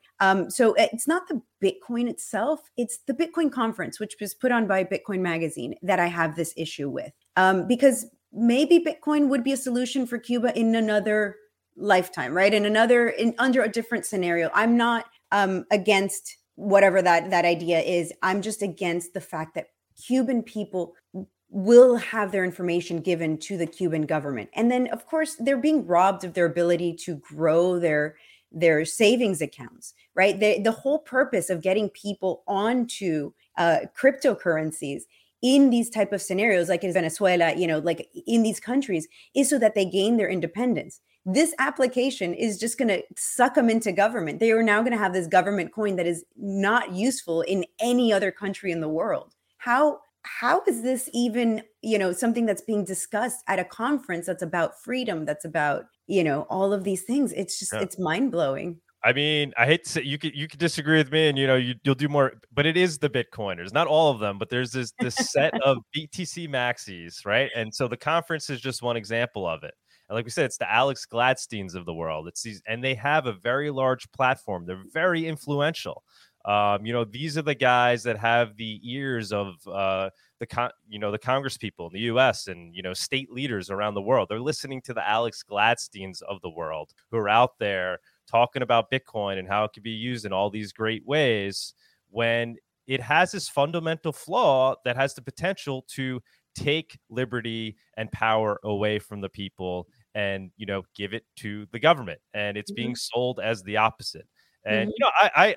So it's not the Bitcoin itself, it's the Bitcoin conference, which was put on by Bitcoin magazine, that I have this issue with, because maybe Bitcoin would be a solution for Cuba in another lifetime, right? Under a different scenario. I'm not against whatever that idea is. I'm just against the fact that Cuban people will have their information given to the Cuban government. And then, of course, they're being robbed of their ability to grow their savings accounts, right? The whole purpose of getting people onto cryptocurrencies in these type of scenarios, like in Venezuela, you know, like in these countries, is so that they gain their independence. This application is just going to suck them into government. They are now going to have this government coin that is not useful in any other country in the world. How is this even, you know, something that's being discussed at a conference that's about freedom, that's about, you know, all of these things? It's just, It's mind blowing. I mean, I hate to say, you could disagree with me and, you know, you'll do more, but it is the Bitcoiners, not all of them, but there's this set of BTC maxis, right? And so the conference is just one example of it. And like we said, it's the Alex Gladsteins of the world. It's these, and they have a very large platform. They're very influential. You know, these are the guys that have the ears of the Congress people in the U.S. and, you know, state leaders around the world. They're listening to the Alex Gladsteins of the world who are out there talking about Bitcoin and how it could be used in all these great ways when it has this fundamental flaw that has the potential to take liberty and power away from the people and, you know, give it to the government. And it's being sold as the opposite. And, you know,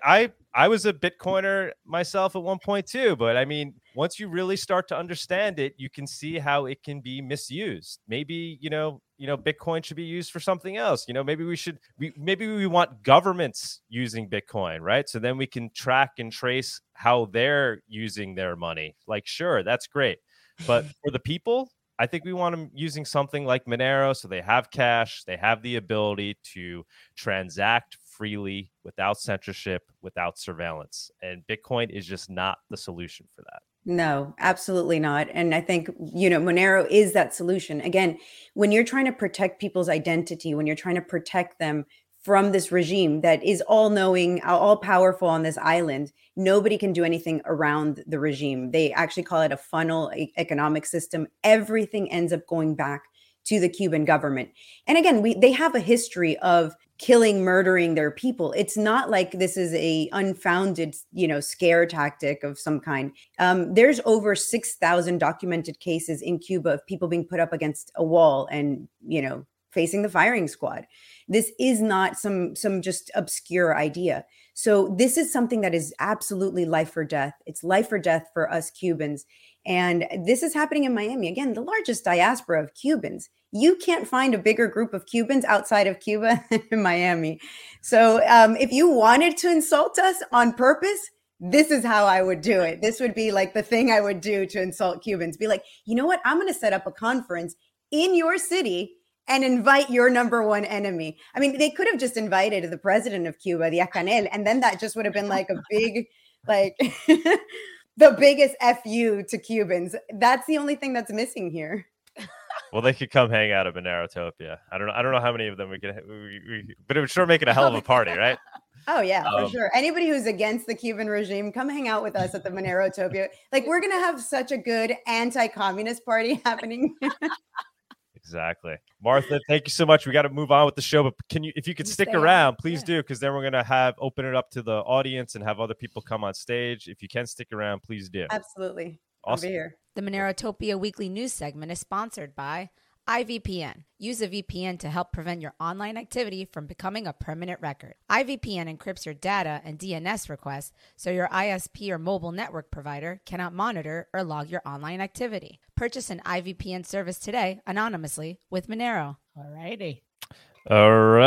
I was a Bitcoiner myself at one point too, but I mean, once you really start to understand it, you can see how it can be misused. Maybe, you know, Bitcoin should be used for something else. You know, maybe we want governments using Bitcoin, right? So then we can track and trace how they're using their money. Like, sure, that's great. But for the people, I think we want them using something like Monero. So they have cash, they have the ability to transact freely, without censorship, without surveillance. And Bitcoin is just not the solution for that. No, absolutely not. And I think, you know, Monero is that solution. Again, when you're trying to protect people's identity, when you're trying to protect them from this regime that is all-knowing, all-powerful on this island, nobody can do anything around the regime. They actually call it a funnel economic system. Everything ends up going back to the Cuban government. And again, they have a history of killing, murdering their people. It's not like this is a unfounded, you know, scare tactic of some kind. There's over 6,000 documented cases in Cuba of people being put up against a wall and, you know, facing the firing squad. This is not some just obscure idea. So this is something that is absolutely life or death. It's life or death for us Cubans. And this is happening in Miami. Again, the largest diaspora of Cubans. You can't find a bigger group of Cubans outside of Cuba than in Miami. So if you wanted to insult us on purpose, this is how I would do it. This would be like the thing I would do to insult Cubans. Be like, you know what? I'm going to set up a conference in your city and invite your number one enemy. I mean, they could have just invited the president of Cuba, Díaz-Canel, and then that just would have been like a big, like... the biggest FU to Cubans. That's the only thing that's missing here. Well, they could come hang out at Monerotopia. I don't know how many of them we could, but it would sure make it a hell of a party, right? Oh yeah, for sure. Anybody who's against the Cuban regime, come hang out with us at the Monerotopia. Like, we're gonna have such a good anti-communist party happening. Exactly. Martha, thank you so much. We got to move on with the show, but if you could stick around, please do, because then we're going to open it up to the audience and have other people come on stage. If you can stick around, please do. Absolutely. Awesome. I'll be here. The Monerotopia Weekly News segment is sponsored by iVPN. Use a VPN to help prevent your online activity from becoming a permanent record. iVPN encrypts your data and DNS requests so your ISP or mobile network provider cannot monitor or log your online activity. Purchase an iVPN service today anonymously with Monero. All right. You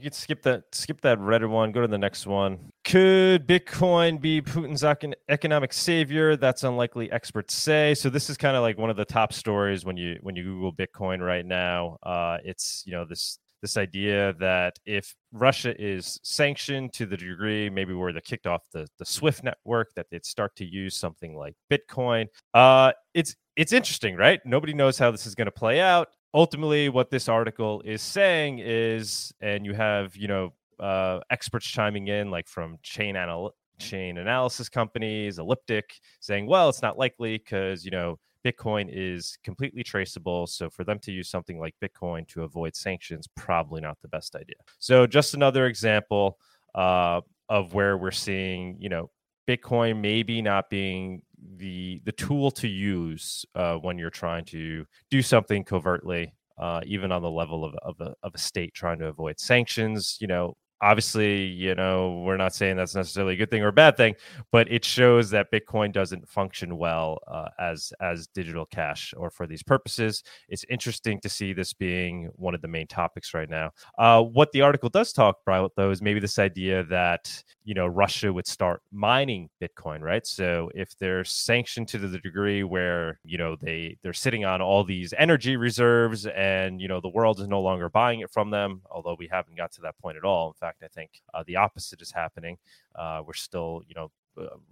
can skip that red one. Go to the next one. Could Bitcoin be Putin's economic savior? That's unlikely, experts say. So this is kind of like one of the top stories when you Google Bitcoin right now. It's, you know, this idea that if Russia is sanctioned to the degree maybe where they're kicked off the SWIFT network, that they'd start to use something like Bitcoin. It's interesting, right? Nobody knows how this is going to play out. Ultimately, what this article is saying is, and you have, you know, experts chiming in, like from chain analysis companies, Elliptic, saying, well, it's not likely because, you know, Bitcoin is completely traceable. So for them to use something like Bitcoin to avoid sanctions, probably not the best idea. So just another example of where we're seeing, you know, Bitcoin maybe not being the tool to use when you're trying to do something covertly, even on the level of a state trying to avoid sanctions. You know, obviously, you know, we're not saying that's necessarily a good thing or a bad thing, but it shows that Bitcoin doesn't function well as digital cash or for these purposes. It's interesting to see this being one of the main topics right now. What the article does talk about, though, is maybe this idea that, you know, Russia would start mining Bitcoin, right? So if they're sanctioned to the degree where, you know, they're sitting on all these energy reserves and, you know, the world is no longer buying it from them, although we haven't got to that point at all. In fact, I think the opposite is happening. We're still, you know,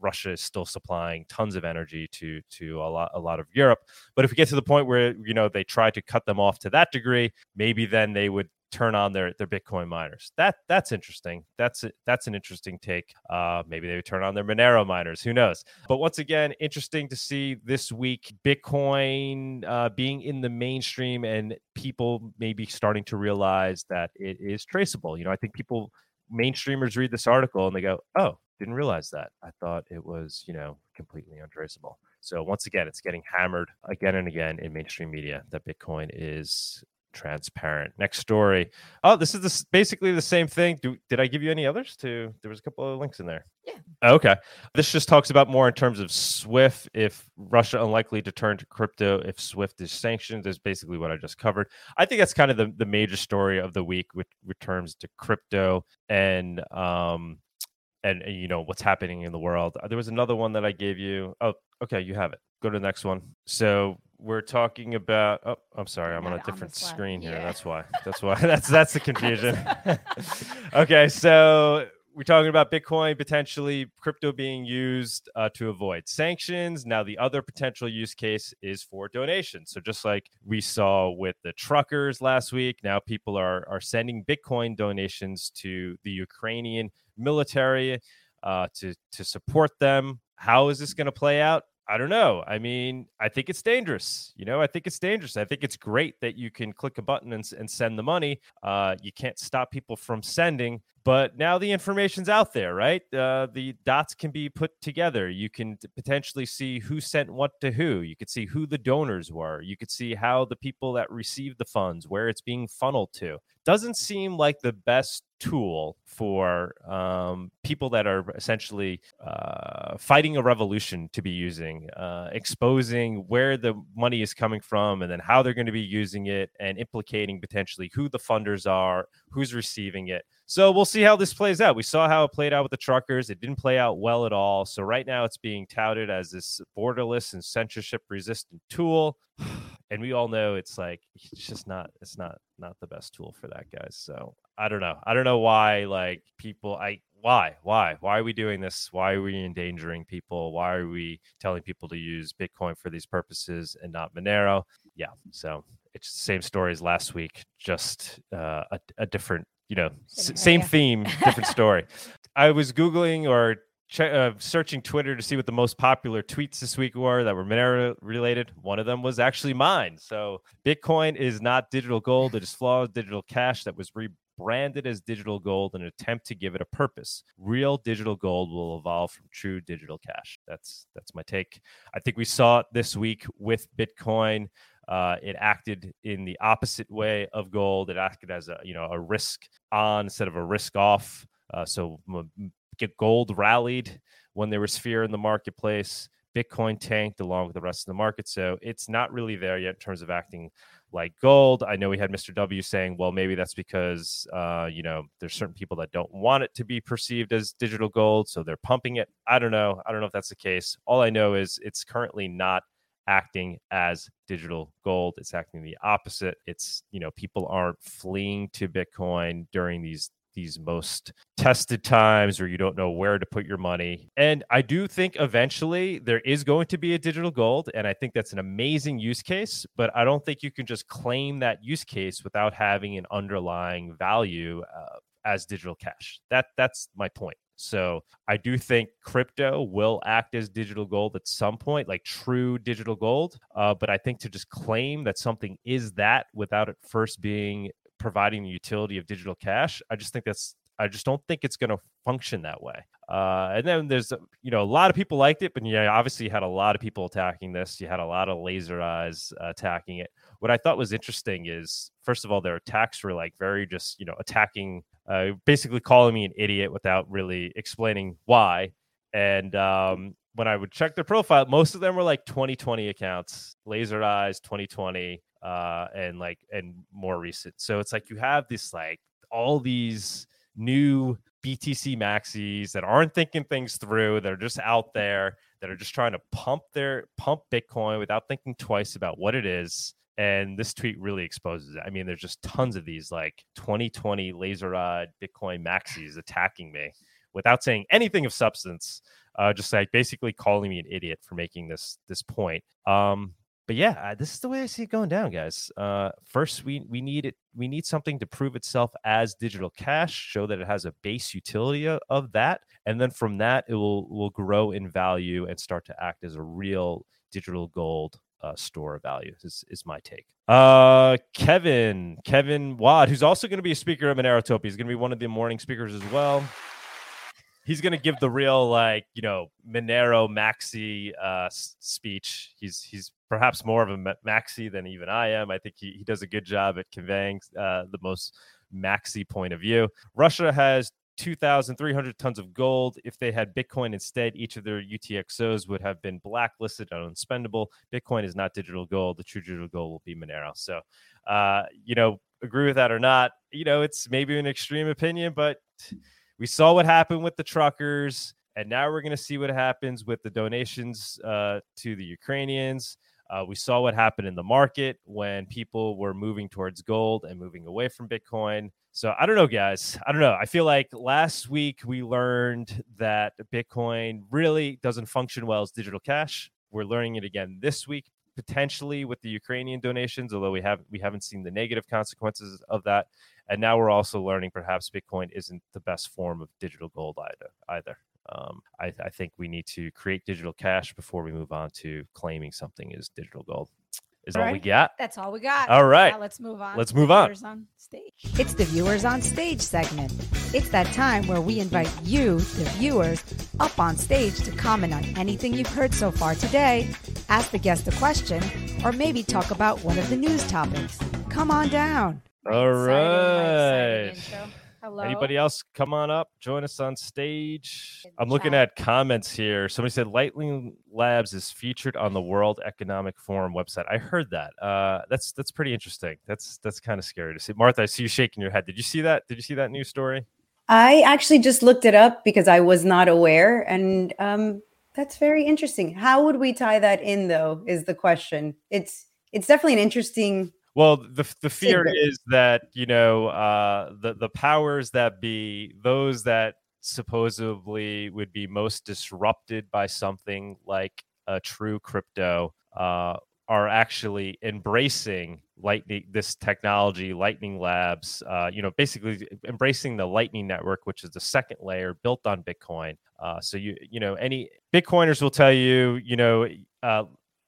Russia is still supplying tons of energy to a lot of Europe. But if we get to the point where, you know, they try to cut them off to that degree, maybe then they would turn on their Bitcoin miners. That's interesting. That's an interesting take. Maybe they would turn on their Monero miners. Who knows? But once again, interesting to see this week Bitcoin being in the mainstream and people maybe starting to realize that it is traceable. You know, I think mainstreamers read this article and they go, "Oh, didn't realize that. I thought it was, you know, completely untraceable." So once again, it's getting hammered again and again in mainstream media that Bitcoin is transparent. Next story. Oh, this is basically the same thing. Did I give you any others too? There was a couple of links in there. Yeah. Okay. This just talks about more in terms of SWIFT. If Russia unlikely to turn to crypto, if SWIFT is sanctioned, is basically what I just covered. I think that's kind of the major story of the week with terms to crypto and you know, what's happening in the world. There was another one that I gave you. Oh, okay. You have it. Go to the next one. So we're talking about, oh, I'm sorry. I'm on a different screen here. Yeah. That's why. That's the confusion. Okay. So we're talking about Bitcoin, potentially crypto being used to avoid sanctions. Now, the other potential use case is for donations. So just like we saw with the truckers last week, now people are sending Bitcoin donations to the Ukrainian military to support them. How is this going to play out? I don't know. I mean, I think it's dangerous. You know, I think it's dangerous. I think it's great that you can click a button and send the money. You can't stop people from sending, But now the information's out there, right? The dots can be put together. You can potentially see who sent what to who. You could see who the donors were. You could see how the people that received the funds, where it's being funneled to. Doesn't seem like the best tool for people that are essentially fighting a revolution to be using, exposing where the money is coming from and then how they're going to be using it and implicating potentially who the funders are, who's receiving it. So we'll see how this plays out. We saw how it played out with the truckers. It didn't play out well at all. So right now it's being touted as this borderless and censorship resistant tool. And we all know it's like, it's just not, it's not the best tool for that, guys. So I don't know. I don't know why, like, people, why are we doing this? Why are we endangering people? Why are we telling people to use Bitcoin for these purposes and not Monero? Yeah. So it's the same story as last week, just a different, you know, same theme, different story. I was Googling or searching Twitter to see what the most popular tweets this week were that were Monero related. One of them was actually mine. So Bitcoin is not digital gold. It is flawed digital cash that was rebranded as digital gold in an attempt to give it a purpose. Real digital gold will evolve from true digital cash. That's my take. I think we saw it this week with Bitcoin. It acted in the opposite way of gold. It acted as a risk on instead of a risk off. Gold rallied when there was fear in the marketplace. Bitcoin tanked along with the rest of the market. So it's not really there yet in terms of acting like gold. I know we had Mr. W saying, well, maybe that's because, there's certain people that don't want it to be perceived as digital gold. So they're pumping it. I don't know. I don't know if that's the case. All I know is it's currently not acting as digital gold. It's acting the opposite. It's, people aren't fleeing to Bitcoin during these most tested times where you don't know where to put your money. And I do think eventually there is going to be a digital gold. And I think that's an amazing use case, but I don't think you can just claim that use case without having an underlying value as digital cash. That's my point. So I do think crypto will act as digital gold at some point, like true digital gold. But I think to just claim that something is that without it first being providing the utility of digital cash, I just don't think it's going to function that way. And then there's, a lot of people liked it, but yeah, obviously you had a lot of people attacking this. You had a lot of laser eyes attacking it. What I thought was interesting is, first of all, their attacks were like very just, attacking, basically calling me an idiot without really explaining why. And when I would check their profile, most of them were like 2020 accounts, laser eyes, 2020. And more recent. So it's like you have this, like, all these new BTC maxis that aren't thinking things through, that are just out there, that are just trying to pump Bitcoin without thinking twice about what it is. And this tweet really exposes it. I mean, there's just tons of these like 2020 laser-eyed Bitcoin maxis attacking me without saying anything of substance, just like basically calling me an idiot for making this point. But yeah, this is the way I see it going down, guys. First, we need it. We need something to prove itself as digital cash, show that it has a base utility of that, and then from that, it will grow in value and start to act as a real digital gold store of value. Is my take. Kevin Wad, who's also going to be a speaker at Monerotopia, is going to be one of the morning speakers as well. He's going to give the real, like, Monero maxi speech. He's perhaps more of a maxi than even I am. I think he does a good job at conveying the most maxi point of view. Russia has 2,300 tons of gold. If they had Bitcoin instead, each of their UTXOs would have been blacklisted and unspendable. Bitcoin is not digital gold. The true digital gold will be Monero. So, agree with that or not, it's maybe an extreme opinion, but... We saw what happened with the truckers, and now we're going to see what happens with the donations to the Ukrainians. We saw what happened in the market when people were moving towards gold and moving away from Bitcoin. So I don't know, guys. I don't know. I feel like last week we learned that Bitcoin really doesn't function well as digital cash. We're learning it again this week, potentially with the Ukrainian donations, although we haven't seen the negative consequences of that. And now we're also learning perhaps Bitcoin isn't the best form of digital gold either. I think we need to create digital cash before we move on to claiming something is digital gold. is all we got. That's all we got. All right. Now let's move on. Let's move on. Viewers on stage. It's the Viewers on Stage segment. It's that time where we invite you, the viewers, up on stage to comment on anything you've heard so far today, ask the guest a question, or maybe talk about one of the news topics. Come on down. All right. Exciting Hello. Anybody else? Come on up. Join us on stage. I'm looking at comments here. Somebody said Lightning Labs is featured on the World Economic Forum website. I heard that. That's pretty interesting. That's kind of scary to see. Martha, I see you shaking your head. Did you see that? Did you see that news story? I actually just looked it up because I was not aware. And that's very interesting. How would we tie that in, though, is the question. It's definitely an interesting... Well, the fear is that, you know, the powers that be, those that supposedly would be most disrupted by something like a true crypto, are actually embracing this technology, Lightning Labs, you know, basically embracing the Lightning Network, which is the second layer built on Bitcoin. So, you know, any Bitcoiners will tell you, you know,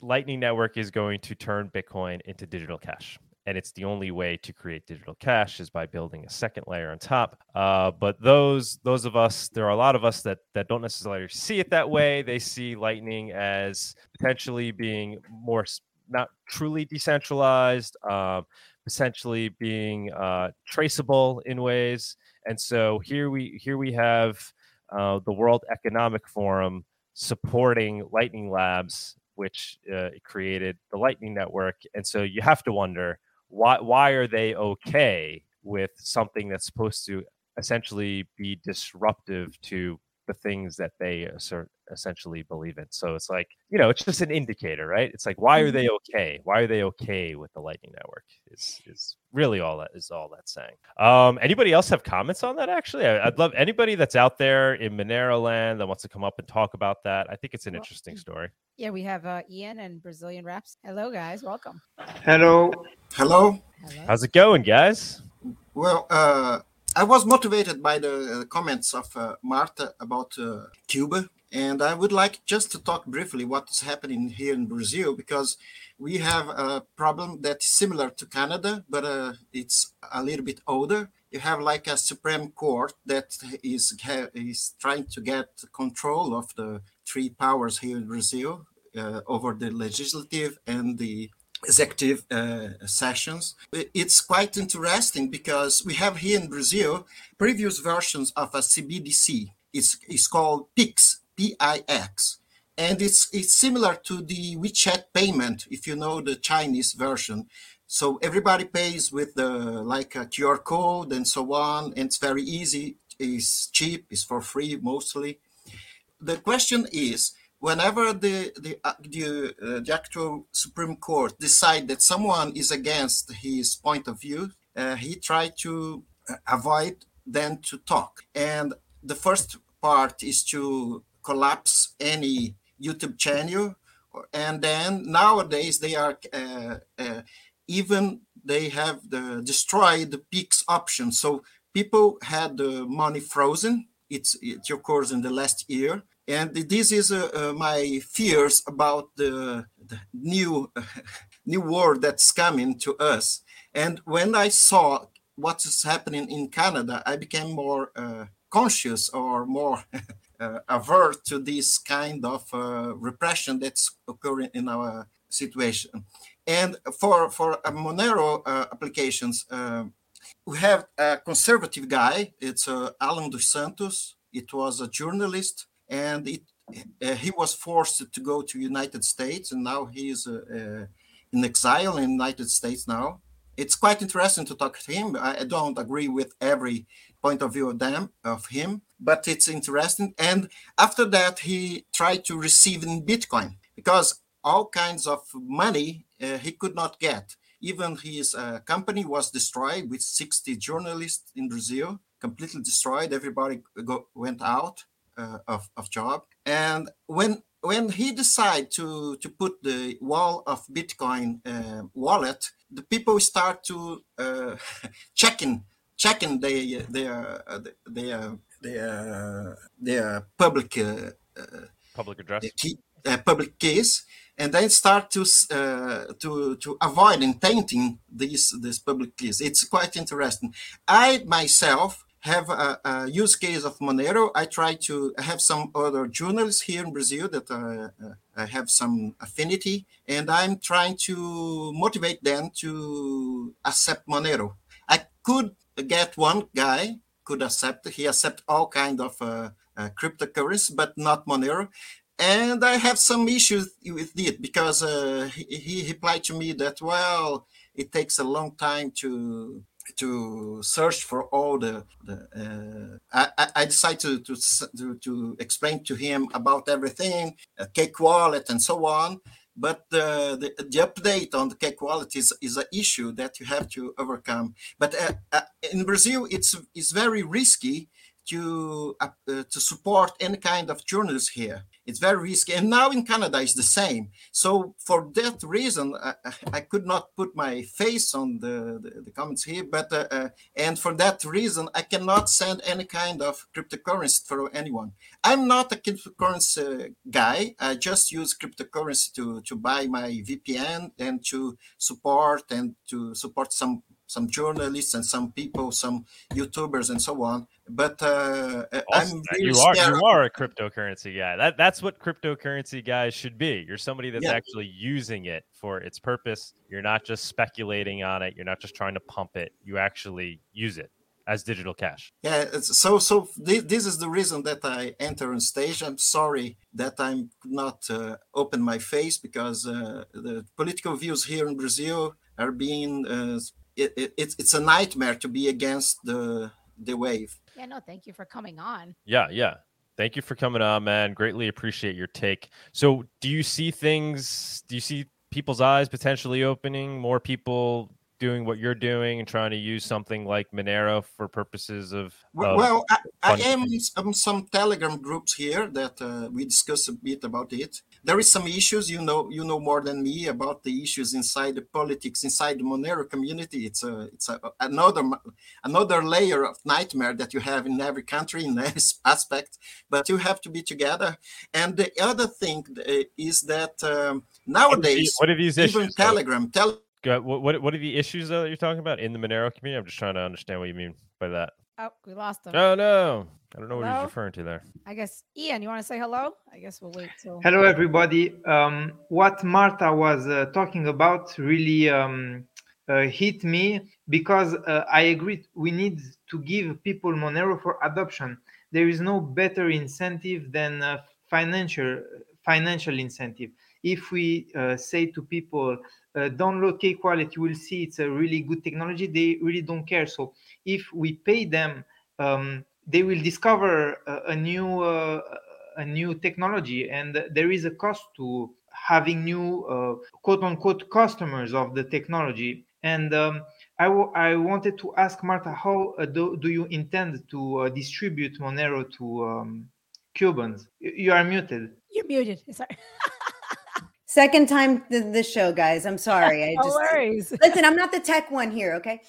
Lightning Network is going to turn Bitcoin into digital cash. And it's the only way to create digital cash is by building a second layer on top. But those of us, there are a lot of us that don't necessarily see it that way. They see Lightning as potentially being more, not truly decentralized, essentially being traceable in ways. And so here we have the World Economic Forum supporting Lightning Labs, which it created the Lightning Network. And so you have to wonder, why are they okay with something that's supposed to essentially be disruptive to the things that they essentially believe in? So it's like, you know, it's just an indicator, right? It's like, why are they okay? Why are they okay with the Lightning Network? Is really all that's saying. Anybody else have comments on that? Actually, I'd love anybody that's out there in Monero land that wants to come up and talk about that. I think it's an interesting story. Yeah, we have Ian and Brazilian Raps. Hello, guys. Welcome. Hello. How's it going, guys? Well, I was motivated by the comments of Marta about Cuba, and I would like just to talk briefly what is happening here in Brazil, because we have a problem that's similar to Canada, but it's a little bit older. You have like a Supreme Court that is trying to get control of the three powers here in Brazil over the legislative and the executive sessions. It's quite interesting because we have here in Brazil previous versions of a CBDC. It's called PIX, P-I-X, and it's similar to the WeChat payment, if you know the Chinese version. So everybody pays with a QR code and so on, and it's very easy, it's cheap, it's for free mostly. The question is, whenever the actual Supreme Court decide that someone is against his point of view, he try to avoid then to talk. And the first part is to collapse any YouTube channel, and then nowadays they are even they have destroyed the PIX option. So people had the money frozen. It occurs in the last year. And this is my fears about the new world that's coming to us. And when I saw what is happening in Canada, I became more conscious or more averse to this kind of repression that's occurring in our situation. And for Monero applications, we have a conservative guy. It's Alan dos Santos. It was a journalist. And he was forced to go to United States, and now he is in exile in United States now. It's quite interesting to talk to him. I don't agree with every point of view of him, but it's interesting. And after that, he tried to receive in Bitcoin, because all kinds of money he could not get. Even his company was destroyed with 60 journalists in Brazil, completely destroyed. Everybody went out. Of job. And when he decided to put the wall of Bitcoin wallet, the people start to checking their public address. public keys, and then start to avoid and tainting these public keys. It's quite interesting. I myself have a use case of Monero. I try to have some other journalists here in Brazil that I have some affinity, and I'm trying to motivate them to accept Monero. I could get one guy could accept. He accepts all kind of cryptocurrency, but not Monero. And I have some issues with it because he replied to me that, well, it takes a long time to search for all the I decided to explain to him about everything, Cake Wallet and so on. But the update on the Cake Wallet is an issue that you have to overcome. But in Brazil, it's very risky to support any kind of journalists here. It's very risky. And now in Canada, it's the same. So for that reason, I could not put my face on the comments here. But and for that reason, I cannot send any kind of cryptocurrency for anyone. I'm not a cryptocurrency guy. I just use cryptocurrency to buy my VPN and to support some journalists and some people, some YouTubers and so on. But also, I'm really you are a cryptocurrency guy. That's what cryptocurrency guys should be. You're somebody that's actually using it for its purpose. You're not just speculating on it. You're not just trying to pump it. You actually use it as digital cash. Yeah. So this is the reason that I enter on stage. I'm sorry that I'm not open my face because the political views here in Brazil are being. It's a nightmare to be against the wave. Yeah, no, thank you for coming on. Yeah. Thank you for coming on, man. Greatly appreciate your take. So do you see people's eyes potentially opening, more people doing what you're doing and trying to use something like Monero for purposes of... Well, I am in some Telegram groups here that we discuss a bit about it. There is some issues, you know more than me about the issues inside the politics, inside the Monero community. It's another layer of nightmare that you have in every country, in this aspect, but you have to be together. And the other thing is that nowadays, what are these even issues? Telegram. What are the issues though, that you're talking about in the Monero community? I'm just trying to understand what you mean by that. Oh, we lost them. Oh, no. I don't know what he's referring to there. I guess, Ian, you want to say hello? I guess we'll wait till... Hello, everybody. What Marta was talking about really hit me because I agree we need to give people Monero for adoption. There is no better incentive than financial incentive. If we say to people, download Cake Wallet, you will see it's a really good technology. They really don't care. So if we pay them, they will discover a new technology, and there is a cost to having new quote unquote customers of the technology. And I wanted to ask Marta, how do you intend to distribute Monero to Cubans? You are muted. You're muted. Sorry. Second time the show, guys. I'm sorry. No worries. Listen, I'm not the tech one here, okay?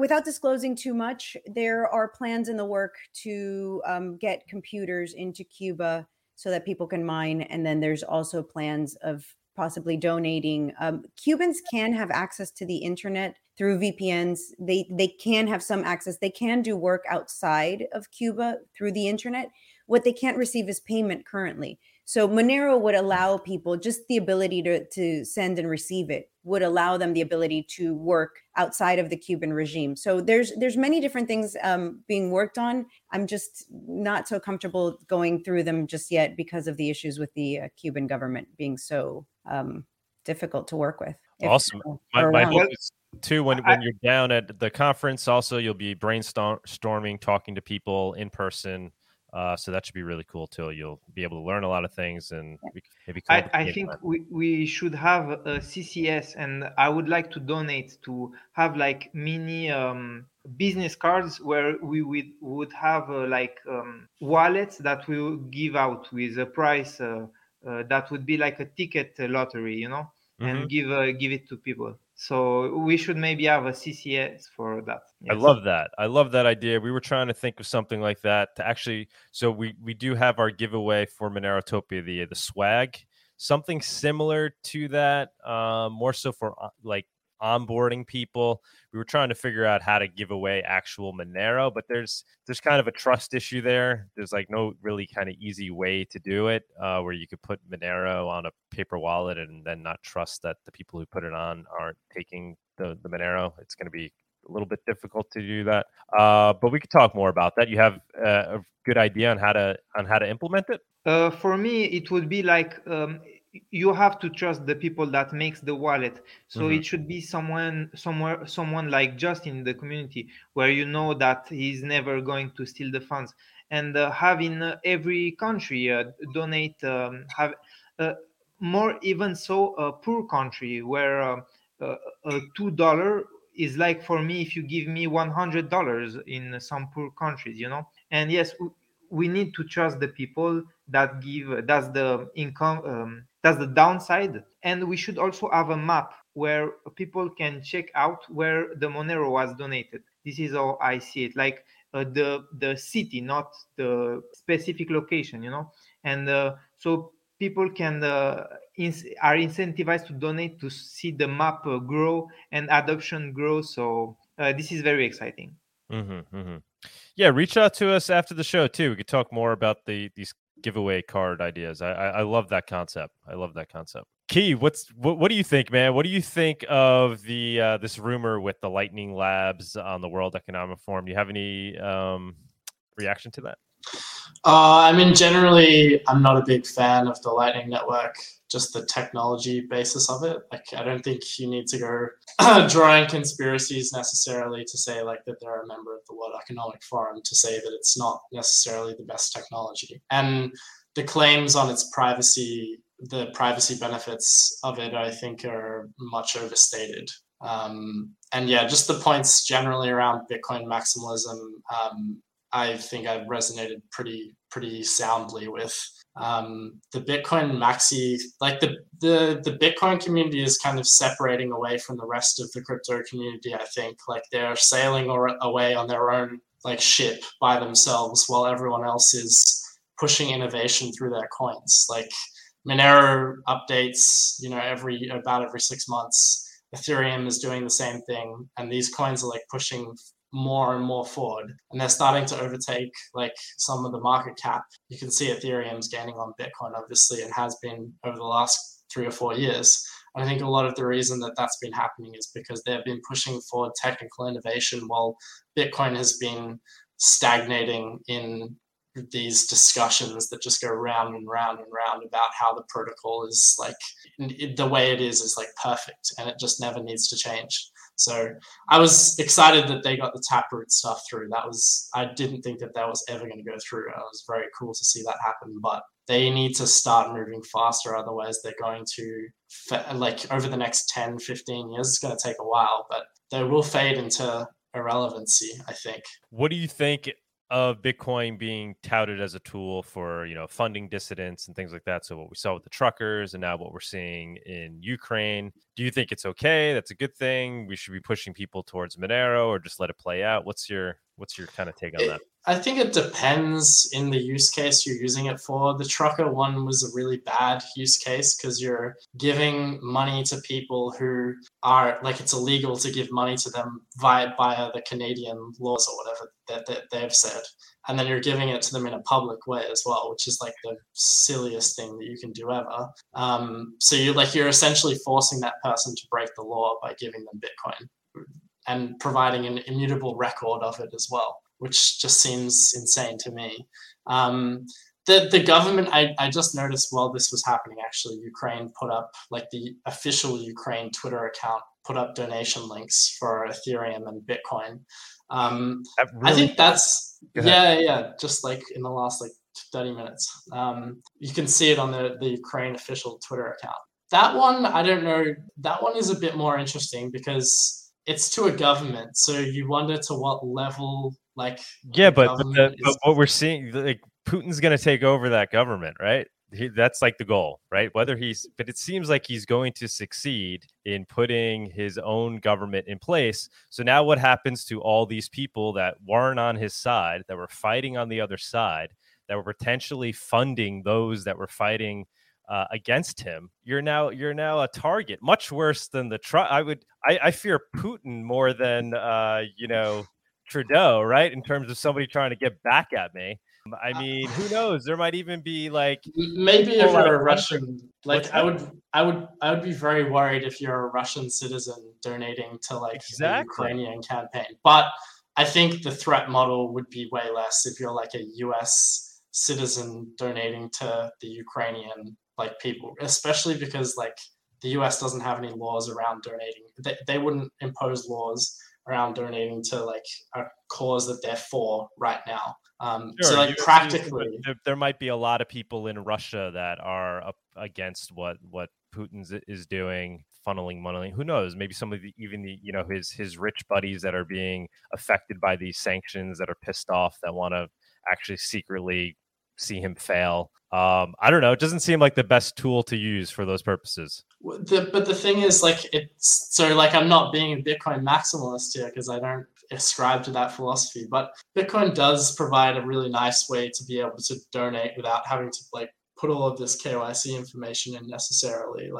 Without disclosing too much, there are plans in the work to get computers into Cuba so that people can mine. And then there's also plans of possibly donating. Cubans can have access to the internet through VPNs. They can have some access. They can do work outside of Cuba through the internet. What they can't receive is payment currently. So Monero would allow people just the ability to send and receive it, would allow them the ability to work outside of the Cuban regime. So there's many different things being worked on. I'm just not so comfortable going through them just yet because of the issues with the Cuban government being so difficult to work with. Awesome. My hope is too, when you're down at the conference, also you'll be brainstorming, talking to people in person. So that should be really cool too. You'll be able to learn a lot of things, and maybe. I think we should have a CCS, and I would like to donate to have like mini business cards where we would have wallets that we will give out with a price that would be like a ticket lottery, you know. and give it to people. So we should maybe have a CCS for that. Yes. I love that. I love that idea. We were trying to think of something like that to actually. So we do have our giveaway for Monerotopia, the swag, something similar to that, more so for like onboarding people. We were trying to figure out how to give away actual Monero, but there's kind of a trust issue there. There's like no really kind of easy way to do it, where you could put Monero on a paper wallet and then not trust that the people who put it on aren't taking the Monero. It's going to be a little bit difficult to do that, but we could talk more about that. You have a good idea on how to implement it? For me, it would be like you have to trust the people that makes the wallet. So it should be someone like just in the community where you know that he's never going to steal the funds. And having every country donate, have more even so a poor country where $2 is like for me if you give me $100 in some poor countries, you know. And yes, we need to trust the people that give. That's the income. That's the downside. And we should also have a map where people can check out where the Monero was donated. This is how I see it, like the city, not the specific location, you know. And so people can are incentivized to donate to see the map grow and adoption grow. So this is very exciting. Yeah, reach out to us after the show too. We could talk more about these giveaway card ideas. I love that concept. Key, what do you think, man? What do you think of the this rumor with the Lightning Labs on the World Economic Forum? Do you have any reaction to that? I mean, generally, I'm not a big fan of the Lightning Network, just the technology basis of it. Like, I don't think you need to go drawing conspiracies necessarily to say, like, that they're a member of the World Economic Forum to say that it's not necessarily the best technology. And the claims on its privacy, the privacy benefits of it, I think are much overstated. And, yeah, just the points generally around Bitcoin maximalism, I think I've resonated pretty soundly with the Bitcoin maxi. Like the Bitcoin community is kind of separating away from the rest of the crypto community. I think like they're sailing away on their own like ship by themselves, while everyone else is pushing innovation through their coins. Like Monero updates, you know, about every 6 months. Ethereum is doing the same thing, and these coins are like pushing more and more forward, and they're starting to overtake like some of the market cap. You can see Ethereum's gaining on Bitcoin, obviously, and has been over the last 3 or 4 years. And I think a lot of the reason that that's been happening is because they've been pushing forward technical innovation while Bitcoin has been stagnating in these discussions that just go round and round and round about how the protocol is like the way it is like perfect, and it just never needs to change. So I was excited that they got the Taproot stuff through. I didn't think that was ever going to go through. It was very cool to see that happen, but they need to start moving faster. Otherwise they're going to like over the next 10, 15 years, it's going to take a while, but they will fade into irrelevancy, I think. What do you think of Bitcoin being touted as a tool for, you know, funding dissidents and things like that? So what we saw with the truckers and now what we're seeing in Ukraine, do you think it's okay? That's a good thing. We should be pushing people towards Monero or just let it play out. What's your kind of take on that? I think it depends in the use case you're using it for. The trucker one was a really bad use case because you're giving money to people who are like, it's illegal to give money to them via the Canadian laws or whatever that they've said. And then you're giving it to them in a public way as well, which is like the silliest thing that you can do ever. So you're essentially forcing that person to break the law by giving them Bitcoin and providing an immutable record of it as well, which just seems insane to me. The government, I just noticed while this was happening, actually, Ukraine put up, like the official Ukraine Twitter account put up donation links for Ethereum and Bitcoin. I think that's, just like in the last like 30 minutes. You can see it on the Ukraine official Twitter account. That one, I don't know, that one is a bit more interesting because it's to a government, so you wonder to what level, like... Yeah, but what we're seeing, like Putin's going to take over that government, right? that's like the goal, right? But it seems like he's going to succeed in putting his own government in place. So now what happens to all these people that weren't on his side, that were fighting on the other side, that were potentially funding those that were fighting against him? You're now a target, much worse than the Trump. I fear Putin more than Trudeau, right? In terms of somebody trying to get back at me. I mean, who knows? There might even be like maybe if you're a Russian, like I would be very worried if you're a Russian citizen donating to the Ukrainian campaign. But I think the threat model would be way less if you're like a US citizen donating to the Ukrainian people, especially because the US doesn't have any laws around donating. They wouldn't impose laws around donating to a cause that they're for right now. Sure, so practically there might be a lot of people in Russia that are up against what Putin's is doing, funneling money. Who knows? Maybe some of his rich buddies that are being affected by these sanctions, that are pissed off, that want to actually secretly see him fail. I don't know. It doesn't seem like the best tool to use for those purposes. But the thing is, I'm not being a Bitcoin maximalist here because I don't ascribe to that philosophy. But Bitcoin does provide a really nice way to be able to donate without having to put all of this KYC information in necessarily.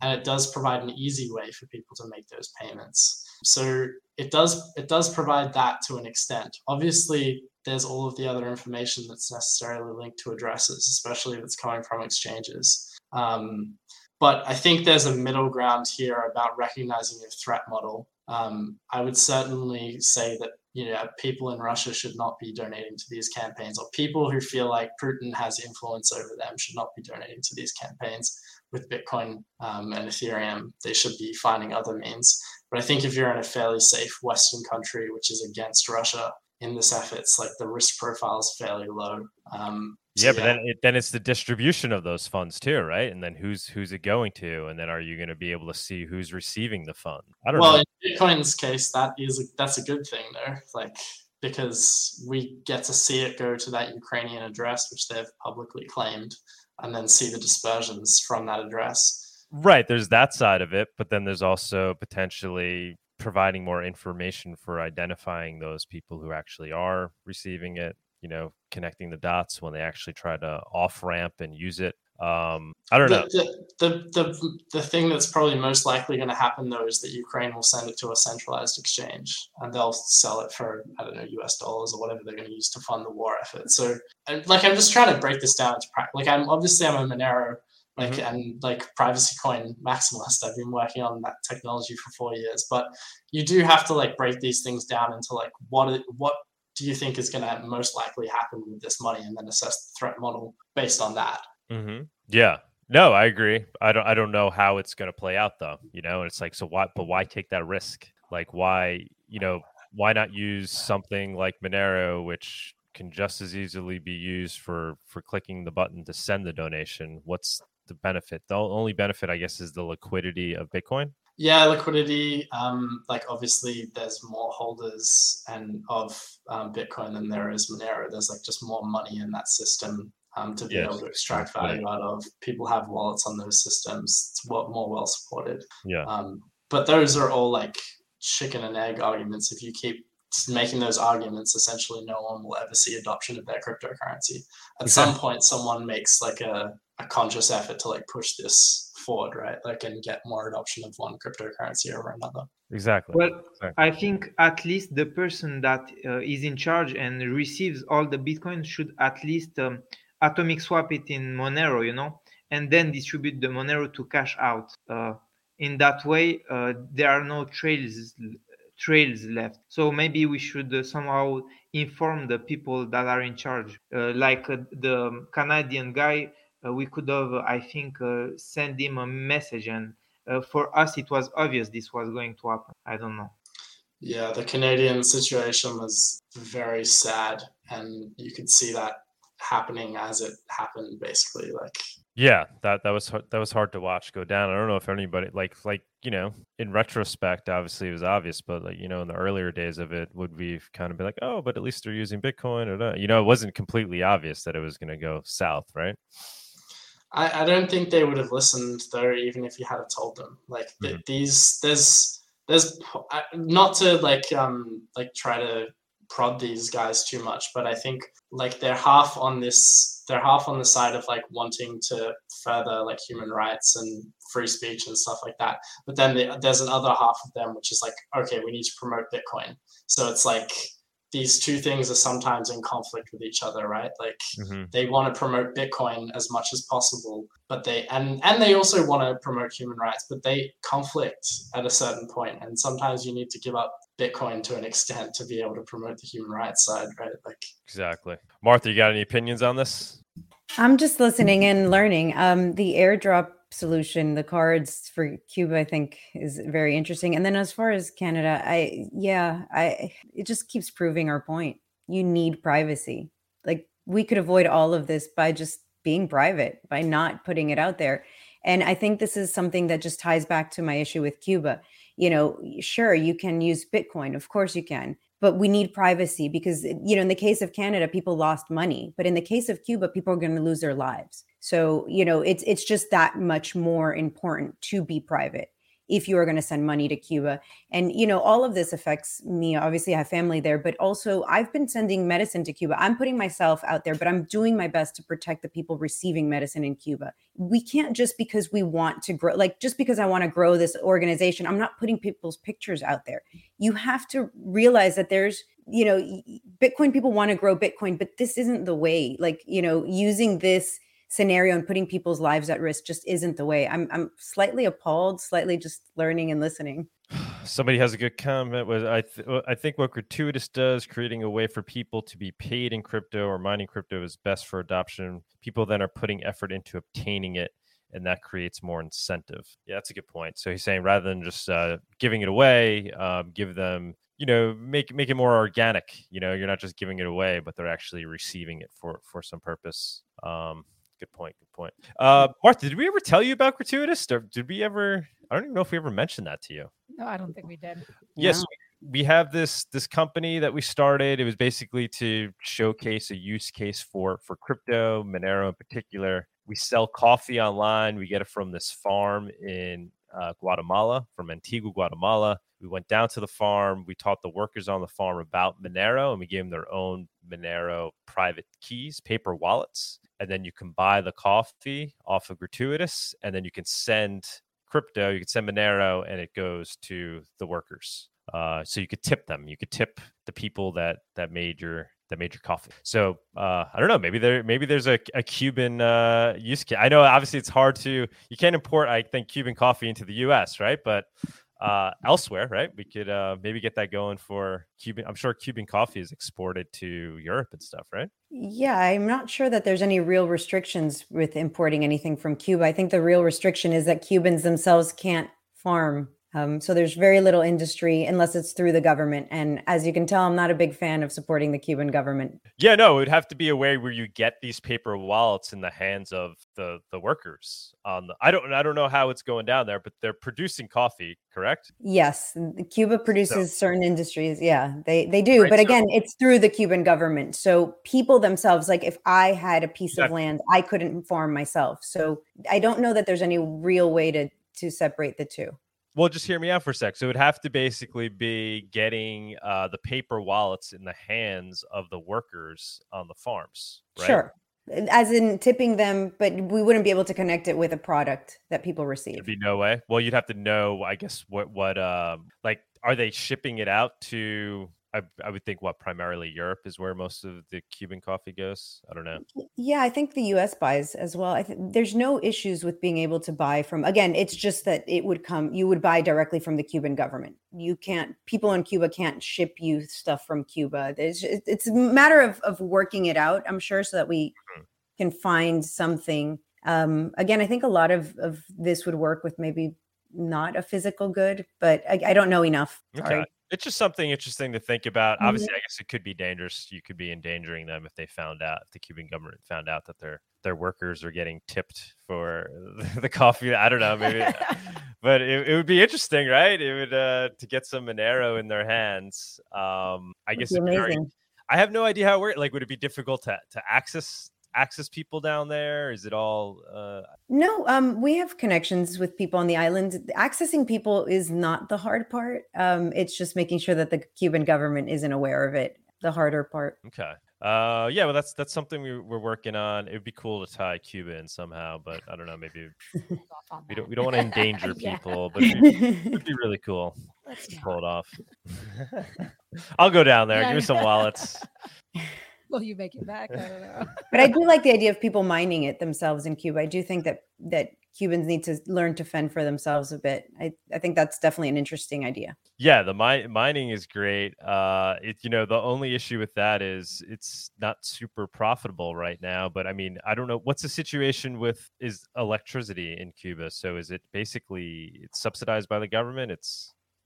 And it does provide an easy way for people to make those payments. So it does provide that to an extent. Obviously, there's all of the other information that's necessarily linked to addresses, especially if it's coming from exchanges. But I think there's a middle ground here about recognizing your threat model. I would certainly say that people in Russia should not be donating to these campaigns, or people who feel like Putin has influence over them should not be donating to these campaigns with Bitcoin and Ethereum. They should be finding other means. But I think if you're in a fairly safe Western country, which is against Russia in this efforts, the risk profile is fairly low. But then it's the distribution of those funds too, right? And then who's it going to? And then are you going to be able to see who's receiving the fund? I don't know. In Bitcoin's case, that's a good thing though, because we get to see it go to that Ukrainian address, which they've publicly claimed, and then see the dispersions from that address. Right. There's that side of it, but then there's also potentially providing more information for identifying those people who actually are receiving it, connecting the dots when they actually try to off ramp and use it. I don't know. The thing that's probably most likely going to happen though is that Ukraine will send it to a centralized exchange and they'll sell it for US dollars or whatever they're going to use to fund the war effort. So I'm just trying to break this down into practice. I'm a Monero and privacy coin maximalist. I've been working on that technology for 4 years, but you do have to break these things down into what do you think is going to most likely happen with this money, and then assess the threat model based on that. Mm-hmm. Yeah, no, I agree. I don't know how it's going to play out though. And it's so why? But why take that risk? Why not use something like Monero, which can just as easily be used for clicking the button to send the donation? What's the benefit? The only benefit, I guess, is the liquidity of Bitcoin. Yeah, liquidity. Obviously, there's more holders and of Bitcoin than there is Monero. There's just more money in that system to be able to extract value out of. People have wallets on those systems. It's more well supported. Yeah. But those are all chicken and egg arguments. If you keep making those arguments, essentially no one will ever see adoption of their cryptocurrency. At some point, someone makes a conscious effort to push this forward, right? And get more adoption of one cryptocurrency over another. Exactly. Well, I think at least the person that is in charge and receives all the Bitcoin should at least atomic swap it in Monero, and then distribute the Monero to cash out. In that way, there are no trails left. So maybe we should somehow inform the people that are in charge. The Canadian guy, we could have, sent him a message. And for us, it was obvious this was going to happen. I don't know. Yeah, the Canadian situation was very sad. And you could see that happening as it happened, basically. Yeah, that was hard to watch go down. I don't know if anybody in retrospect, obviously it was obvious, but in the earlier days of it, would we kind of be oh, but at least they're using Bitcoin or not? It wasn't completely obvious that it was going to go south, right? I don't think they would have listened though, even if you had told them. Like there's not to like try to prod these guys too much, but I think like they're half on the side of like wanting to further like human rights and free speech and stuff like that. But then there's another half of them which is like, okay, we need to promote Bitcoin. So it's like these two things are sometimes in conflict with each other, right? Like they want to promote Bitcoin as much as possible, but they also want to promote human rights, but they conflict at a certain point. And sometimes you need to give up Bitcoin to an extent to be able to promote the human rights side, right? Like exactly. Martha, you got any opinions on this? I'm just listening and learning. The airdrop solution, the cards for Cuba, I think is very interesting. And then as far as Canada, it just keeps proving our point. You need privacy. Like we could avoid all of this by just being private, by not putting it out there. And I think this is something that just ties back to my issue with Cuba. You know, sure, you can use Bitcoin. Of course you can. But we need privacy because, you know, in the case of Canada, people lost money. But in the case of Cuba, people are going to lose their lives. So, you know, it's just that much more important to be private if you are going to send money to Cuba. And, you know, all of this affects me. Obviously, I have family there, but also I've been sending medicine to Cuba. I'm putting myself out there, but I'm doing my best to protect the people receiving medicine in Cuba. We can't just because we want to grow, like just because I want to grow this organization, I'm not putting people's pictures out there. You have to realize that there's, you know, Bitcoin people want to grow Bitcoin, but this isn't the way. Like, you know, using this scenario and putting people's lives at risk just isn't the way. I'm slightly appalled, slightly just learning and listening. Somebody has a good comment. Was I think what gratuitous does, creating a way for people to be paid in crypto or mining crypto is best for adoption. People then are putting effort into obtaining it, and that creates more incentive. Yeah, that's a good point. So he's saying rather than just giving it away, give them, you know, make it more organic. You know, you're not just giving it away, but they're actually receiving it for some purpose. Good point. Martha, did we ever tell you about gratuitous? Or did we ever? I don't even know if we ever mentioned that to you. No, I don't think we did. Yes, we have this company that we started. It was basically to showcase a use case for crypto, Monero in particular. We sell coffee online. We get it from this farm in Guatemala, from Antigua, Guatemala. We went down to the farm. We taught the workers on the farm about Monero, and we gave them their own Monero private keys, paper wallets. And then you can buy the coffee off of gratuitous, and then you can send crypto, you can send Monero, and it goes to the workers. So you could tip them. You could tip the people that made your coffee. So I don't know. Maybe there's a Cuban use case. I know obviously it's hard to, you can't import, I think, Cuban coffee into the U.S., right? But elsewhere, right? We could maybe get that going for Cuban. I'm sure Cuban coffee is exported to Europe and stuff, right? Yeah, I'm not sure that there's any real restrictions with importing anything from Cuba. I think the real restriction is that Cubans themselves can't farm. So there's very little industry unless it's through the government. And as you can tell, I'm not a big fan of supporting the Cuban government. Yeah, no, it would have to be a way where you get these paper wallets in the hands of the workers. I don't know how it's going down there, but they're producing coffee, correct? Yes. Cuba produces certain industries. Yeah, they do. Right, but again, it's through the Cuban government. So people themselves, like if I had a piece of land, I couldn't farm myself. So I don't know that there's any real way to separate the two. Well, just hear me out for a sec. So it would have to basically be getting the paper wallets in the hands of the workers on the farms, right? Sure. As in tipping them, but we wouldn't be able to connect it with a product that people receive. There'd be no way. Well, you'd have to know, I guess, what are they shipping it out to? I would think primarily Europe is where most of the Cuban coffee goes. I don't know. Yeah, I think the U.S. buys as well. There's no issues with being able to buy from, again, it's just that you would buy directly from the Cuban government. People in Cuba can't ship you stuff from Cuba. It's a matter of working it out, I'm sure, so that we can find something. Again, I think a lot of this would work with maybe not a physical good, but I don't know enough. Sorry. Okay. It's just something interesting to think about. Obviously, I guess it could be dangerous. You could be endangering them if they found out, if the Cuban government found out that their workers are getting tipped for the coffee. I don't know, maybe, but it would be interesting, right? It would to get some Monero in their hands. I guess it'd be amazing. I have no idea how it works. Like, would it be difficult to access access people down there? Is it all? No, we have connections with people on the island. Accessing people is not the hard part. It's just making sure that the Cuban government isn't aware of it. The harder part. Okay. Yeah, well, that's something we're working on. It would be cool to tie Cuba in somehow, but I don't know. Maybe we don't want to endanger people, but it'd be really cool to pull it off. I'll go down there. Give me some wallets. Will you make it back? I don't know. But I do like the idea of people mining it themselves in Cuba. I do think that Cubans need to learn to fend for themselves a bit. I think that's definitely an interesting idea. Yeah, the mining is great. The only issue with that is it's not super profitable right now. But I mean, I don't know. What's the situation with electricity in Cuba? So is it basically it's subsidized by the government?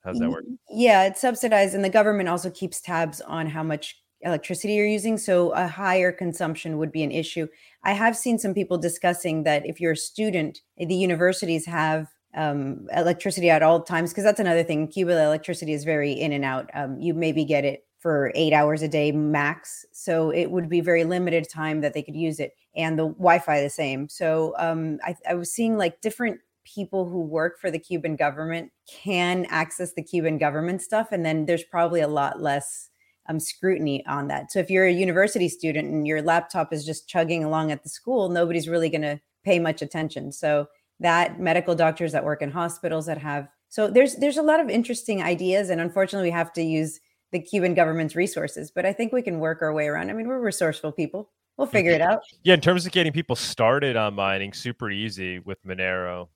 How's that work? Yeah, it's subsidized. And the government also keeps tabs on how much electricity you're using. So a higher consumption would be an issue. I have seen some people discussing that if you're a student, the universities have electricity at all times, because that's another thing. In Cuba, the electricity is very in and out. You maybe get it for 8 hours a day max. So it would be very limited time that they could use it. And the Wi-Fi the same. So I was seeing like different people who work for the Cuban government can access the Cuban government stuff. And then there's probably a lot less scrutiny on that. So if you're a university student and your laptop is just chugging along at the school, nobody's really going to pay much attention. So that medical doctors that work in hospitals that have, so there's a lot of interesting ideas. And unfortunately, we have to use the Cuban government's resources, but I think we can work our way around. I mean, we're resourceful people. We'll figure it out. Yeah. In terms of getting people started on mining, super easy with Monero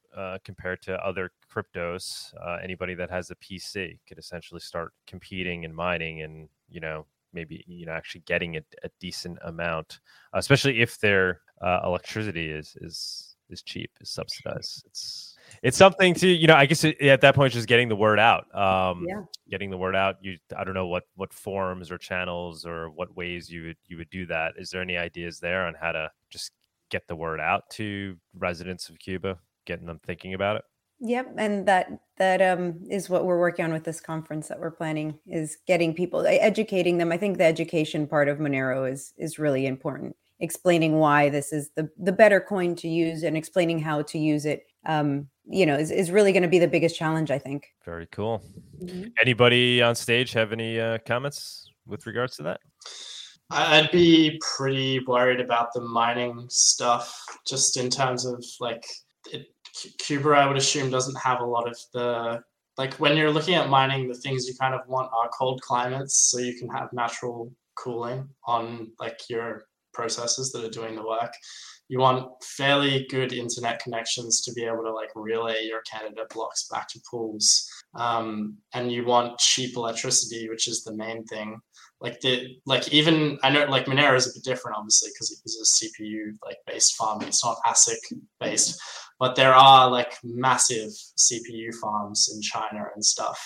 compared to other cryptos. Anybody that has a PC could essentially start competing and mining and, actually getting a decent amount, especially if their electricity is cheap, is subsidized. It's something to, I guess at that point, just getting the word out. Getting the word out. I don't know what forums or channels or what ways you would do that. Is there any ideas there on how to just get the word out to residents of Cuba, getting them thinking about it? Yep. And that is what we're working on with this conference that we're planning, is getting people, educating them. I think the education part of Monero is really important, explaining why this is the better coin to use and explaining how to use it, is really going to be the biggest challenge, I think. Very cool. Mm-hmm. Anybody on stage have any comments with regards to that? I'd be pretty worried about the mining stuff, just in terms of Cuba, I would assume, doesn't have a lot of the, when you're looking at mining, the things you kind of want are cold climates, so you can have natural cooling on your processes that are doing the work. You want fairly good internet connections to be able to relay your Canada blocks back to pools. And you want cheap electricity, which is the main thing. I know Monero is a bit different, obviously, because it uses CPU based farming. It's not ASIC based, but there are massive CPU farms in China and stuff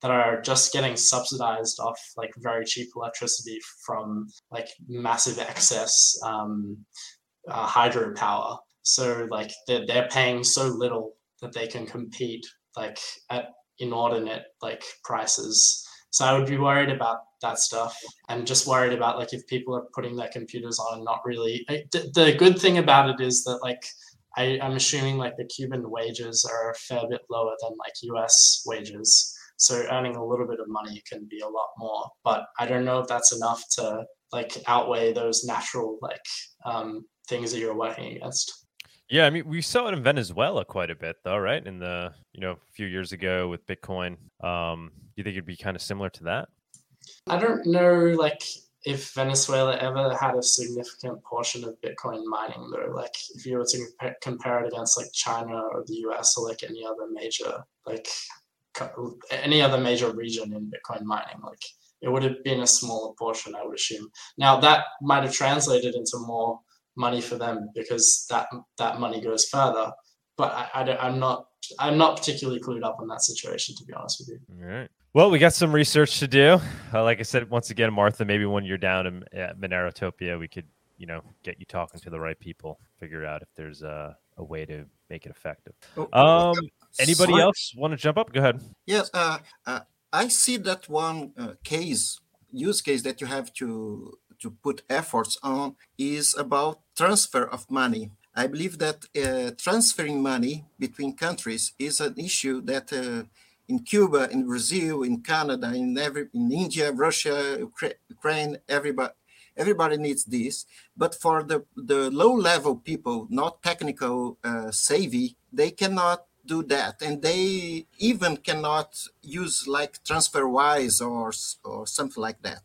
that are just getting subsidized off very cheap electricity from massive excess hydropower. So they're paying so little that they can compete at inordinate prices. So I would be worried about that stuff, and just worried about if people are putting their computers on and not really. The good thing about it is that I'm assuming the Cuban wages are a fair bit lower than US wages. So earning a little bit of money can be a lot more, but I don't know if that's enough to outweigh those natural things that you're working against. Yeah, I mean, we saw it in Venezuela quite a bit, though, right? In the a few years ago with Bitcoin, you think it'd be kind of similar to that? I don't know, if Venezuela ever had a significant portion of Bitcoin mining, though. If you were to compare it against China or the US or any other major region in Bitcoin mining, it would have been a smaller portion, I would assume. Now that might have translated into more money for them because that money goes further. But I'm not particularly clued up on that situation, to be honest with you. All right. Well, we got some research to do. Like I said, once again, Martha, maybe when you're down at Monerotopia, we could, get you talking to the right people, figure out if there's a way to make it effective. Anybody else want to jump up? Go ahead. Yes. I see that one use case that you have to to put efforts on is about transfer of money. I believe that transferring money between countries is an issue that in Cuba, in Brazil, in Canada, in India, Russia, Ukraine, everybody needs this. But for the low-level people, not technical savvy, they cannot do that, and they even cannot use like TransferWise or something like that.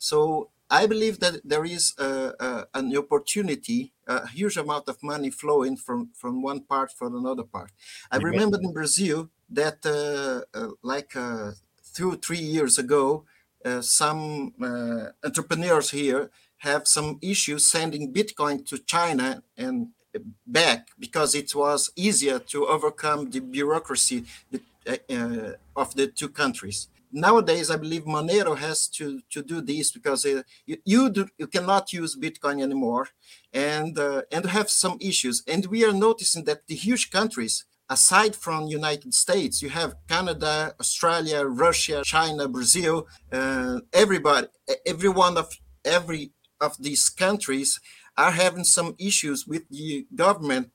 So I believe that there is an opportunity, a huge amount of money flowing from one part for another part. I remember in Brazil that like 2-3 years ago, some entrepreneurs here have some issues sending Bitcoin to China and back because it was easier to overcome the bureaucracy of the two countries. Nowadays, I believe Monero has to do this because you cannot use Bitcoin anymore, and have some issues. And we are noticing that the huge countries, aside from United States, you have Canada, Australia, Russia, China, Brazil. Every one of these countries are having some issues with the government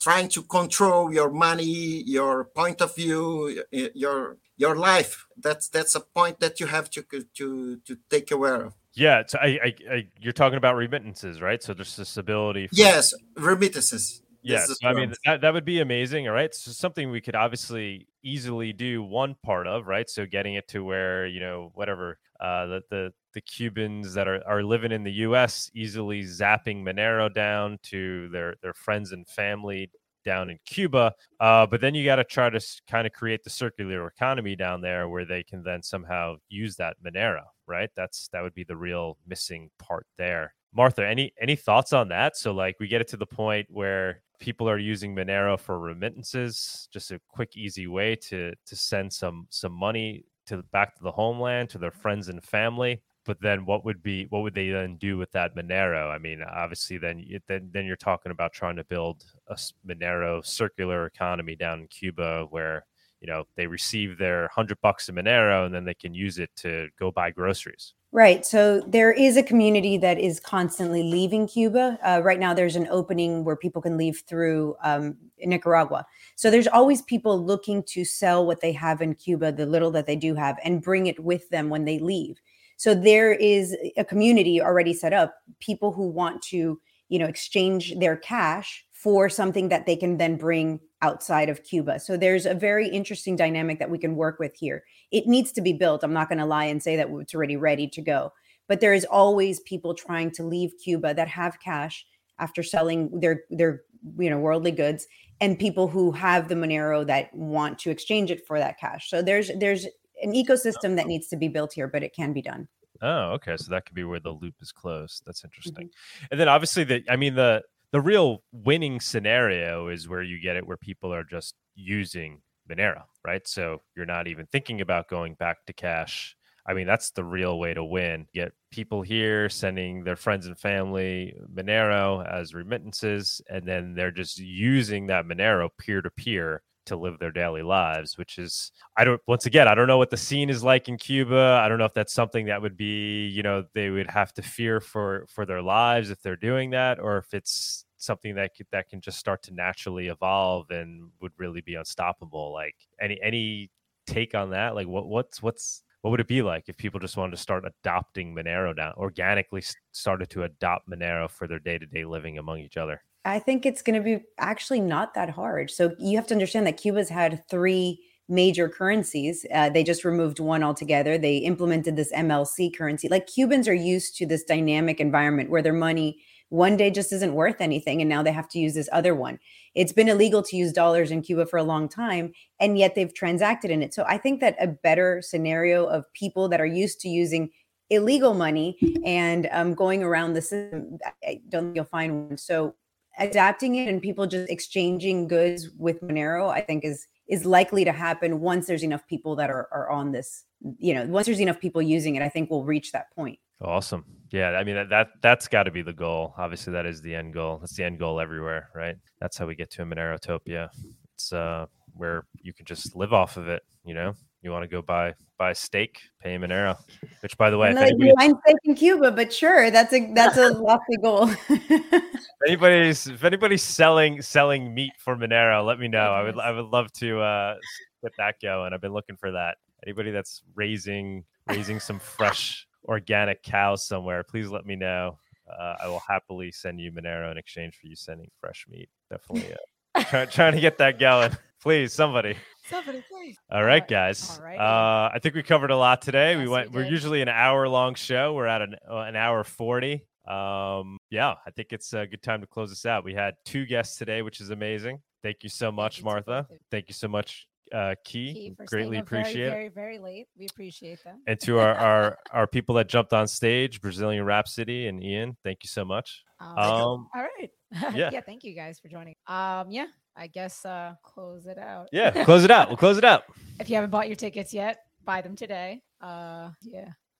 trying to control your money, your point of view, your life. That's a point that you have to take aware of. Yeah, so I you're talking about remittances, right? So there's this ability. Yes, remittances. Yes, I mean that would be amazing. All right, so something we could obviously easily do one part of, right? So getting it to where whatever the Cubans that are living in the U.S. easily zapping Monero down to their friends and family down in Cuba, but then you got to try to kind of create the circular economy down there where they can then somehow use that Monero, right? That would be the real missing part there. Martha, any thoughts on that? So like we get it to the point where people are using Monero for remittances, just a quick, easy way to send some money back to the homeland, to their friends and family. But then what would they then do with that Monero? I mean, obviously then you're talking about trying to build a Monero circular economy down in Cuba where, they receive their $100 of Monero and then they can use it to go buy groceries. Right. So there is a community that is constantly leaving Cuba. Right now, there's an opening where people can leave through Nicaragua. So there's always people looking to sell what they have in Cuba, the little that they do have, and bring it with them when they leave. So there is a community already set up, people who want to, exchange their cash for something that they can then bring outside of Cuba. So there's a very interesting dynamic that we can work with here. It needs to be built. I'm not going to lie and say that it's already ready to go. But there is always people trying to leave Cuba that have cash after selling their worldly goods, and people who have the Monero that want to exchange it for that cash. So there's an ecosystem that needs to be built here, but it can be done. Oh, okay. So that could be where the loop is closed. That's interesting. Mm-hmm. And then obviously the real winning scenario is where you get it where people are just using Monero, right? So you're not even thinking about going back to cash. I mean, that's the real way to win. Get people here sending their friends and family Monero as remittances, and then they're just using that Monero peer-to-peer to live their daily lives, which is, I don't know what the scene is like in Cuba. I don't know if that's something that would be, they would have to fear for their lives if they're doing that, or if it's something that can just start to naturally evolve and would really be unstoppable. Like any take on that? Like what would it be like if people just wanted to start adopting Monero now, organically started to adopt Monero for their day-to-day living among each other? I think it's going to be actually not that hard. So you have to understand that Cuba's had three major currencies. They just removed one altogether. They implemented this MLC currency. Like Cubans are used to this dynamic environment where their money one day just isn't worth anything, and now they have to use this other one. It's been illegal to use dollars in Cuba for a long time, and yet they've transacted in it. So I think that a better scenario of people that are used to using illegal money and going around the system, I don't think you'll find one. So adapting it and people just exchanging goods with Monero, I think is likely to happen once there's enough people that are on this, once there's enough people using it, I think we'll reach that point. Awesome. Yeah. I mean, that's got to be the goal. Obviously that is the end goal. That's the end goal everywhere, right? That's how we get to a Monerotopia. It's where you can just live off of it. You know, you want to go buy steak, pay Monero, which, by the way, mine steak in Cuba, but sure, that's a lofty goal. If anybody's selling meat for Monero, let me know. I would love to get that going. I've been looking for that. Anybody that's raising some fresh organic cows somewhere, please let me know. I will happily send you Monero in exchange for you sending fresh meat. Definitely trying to get that going. Please, somebody, please. All right, guys. All right. I think we covered a lot today. Yes, we're usually an hour-long show. We're at an hour 40. Yeah, I think it's a good time to close this out. We had two guests today, which is amazing. Thank you so much, Martha. Thank you so much. Key, greatly appreciate it. Very, very late. We appreciate them. And to our people that jumped on stage, Brazilian Rhapsody and Ian, thank you so much. All right. Yeah, thank you guys for joining. Yeah, I guess close it out. Yeah, close it out. We'll close it out. If you haven't bought your tickets yet, buy them today. Yeah.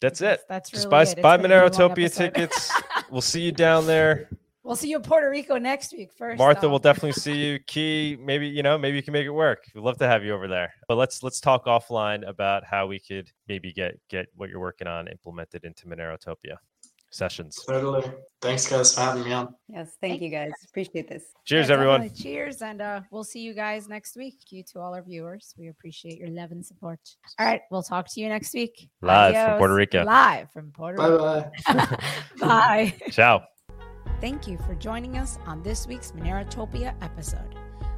That's it. That's really just buy Monerotopia tickets. We'll see you down there. We'll see you in Puerto Rico next week. First, Martha will definitely see you. Key, maybe you can make it work. We'd love to have you over there. But let's talk offline about how we could maybe get what you're working on implemented into Monerotopia sessions. Totally. Thanks, guys, for having me on. Yes, thank you, guys. Appreciate this. Cheers, everyone. Definitely. Cheers, and we'll see you guys next week. You to all our viewers, we appreciate your love and support. All right, we'll talk to you next week. Live from Puerto Rico. Bye. Bye. Ciao. Thank you for joining us on this week's Monerotopia episode.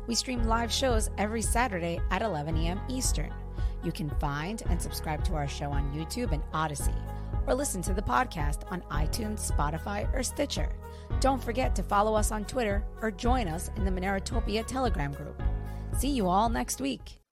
We stream live shows every Saturday at 11 a.m. Eastern. You can find and subscribe to our show on YouTube and Odyssey, or listen to the podcast on iTunes, Spotify, or Stitcher. Don't forget to follow us on Twitter or join us in the Monerotopia Telegram group. See you all next week.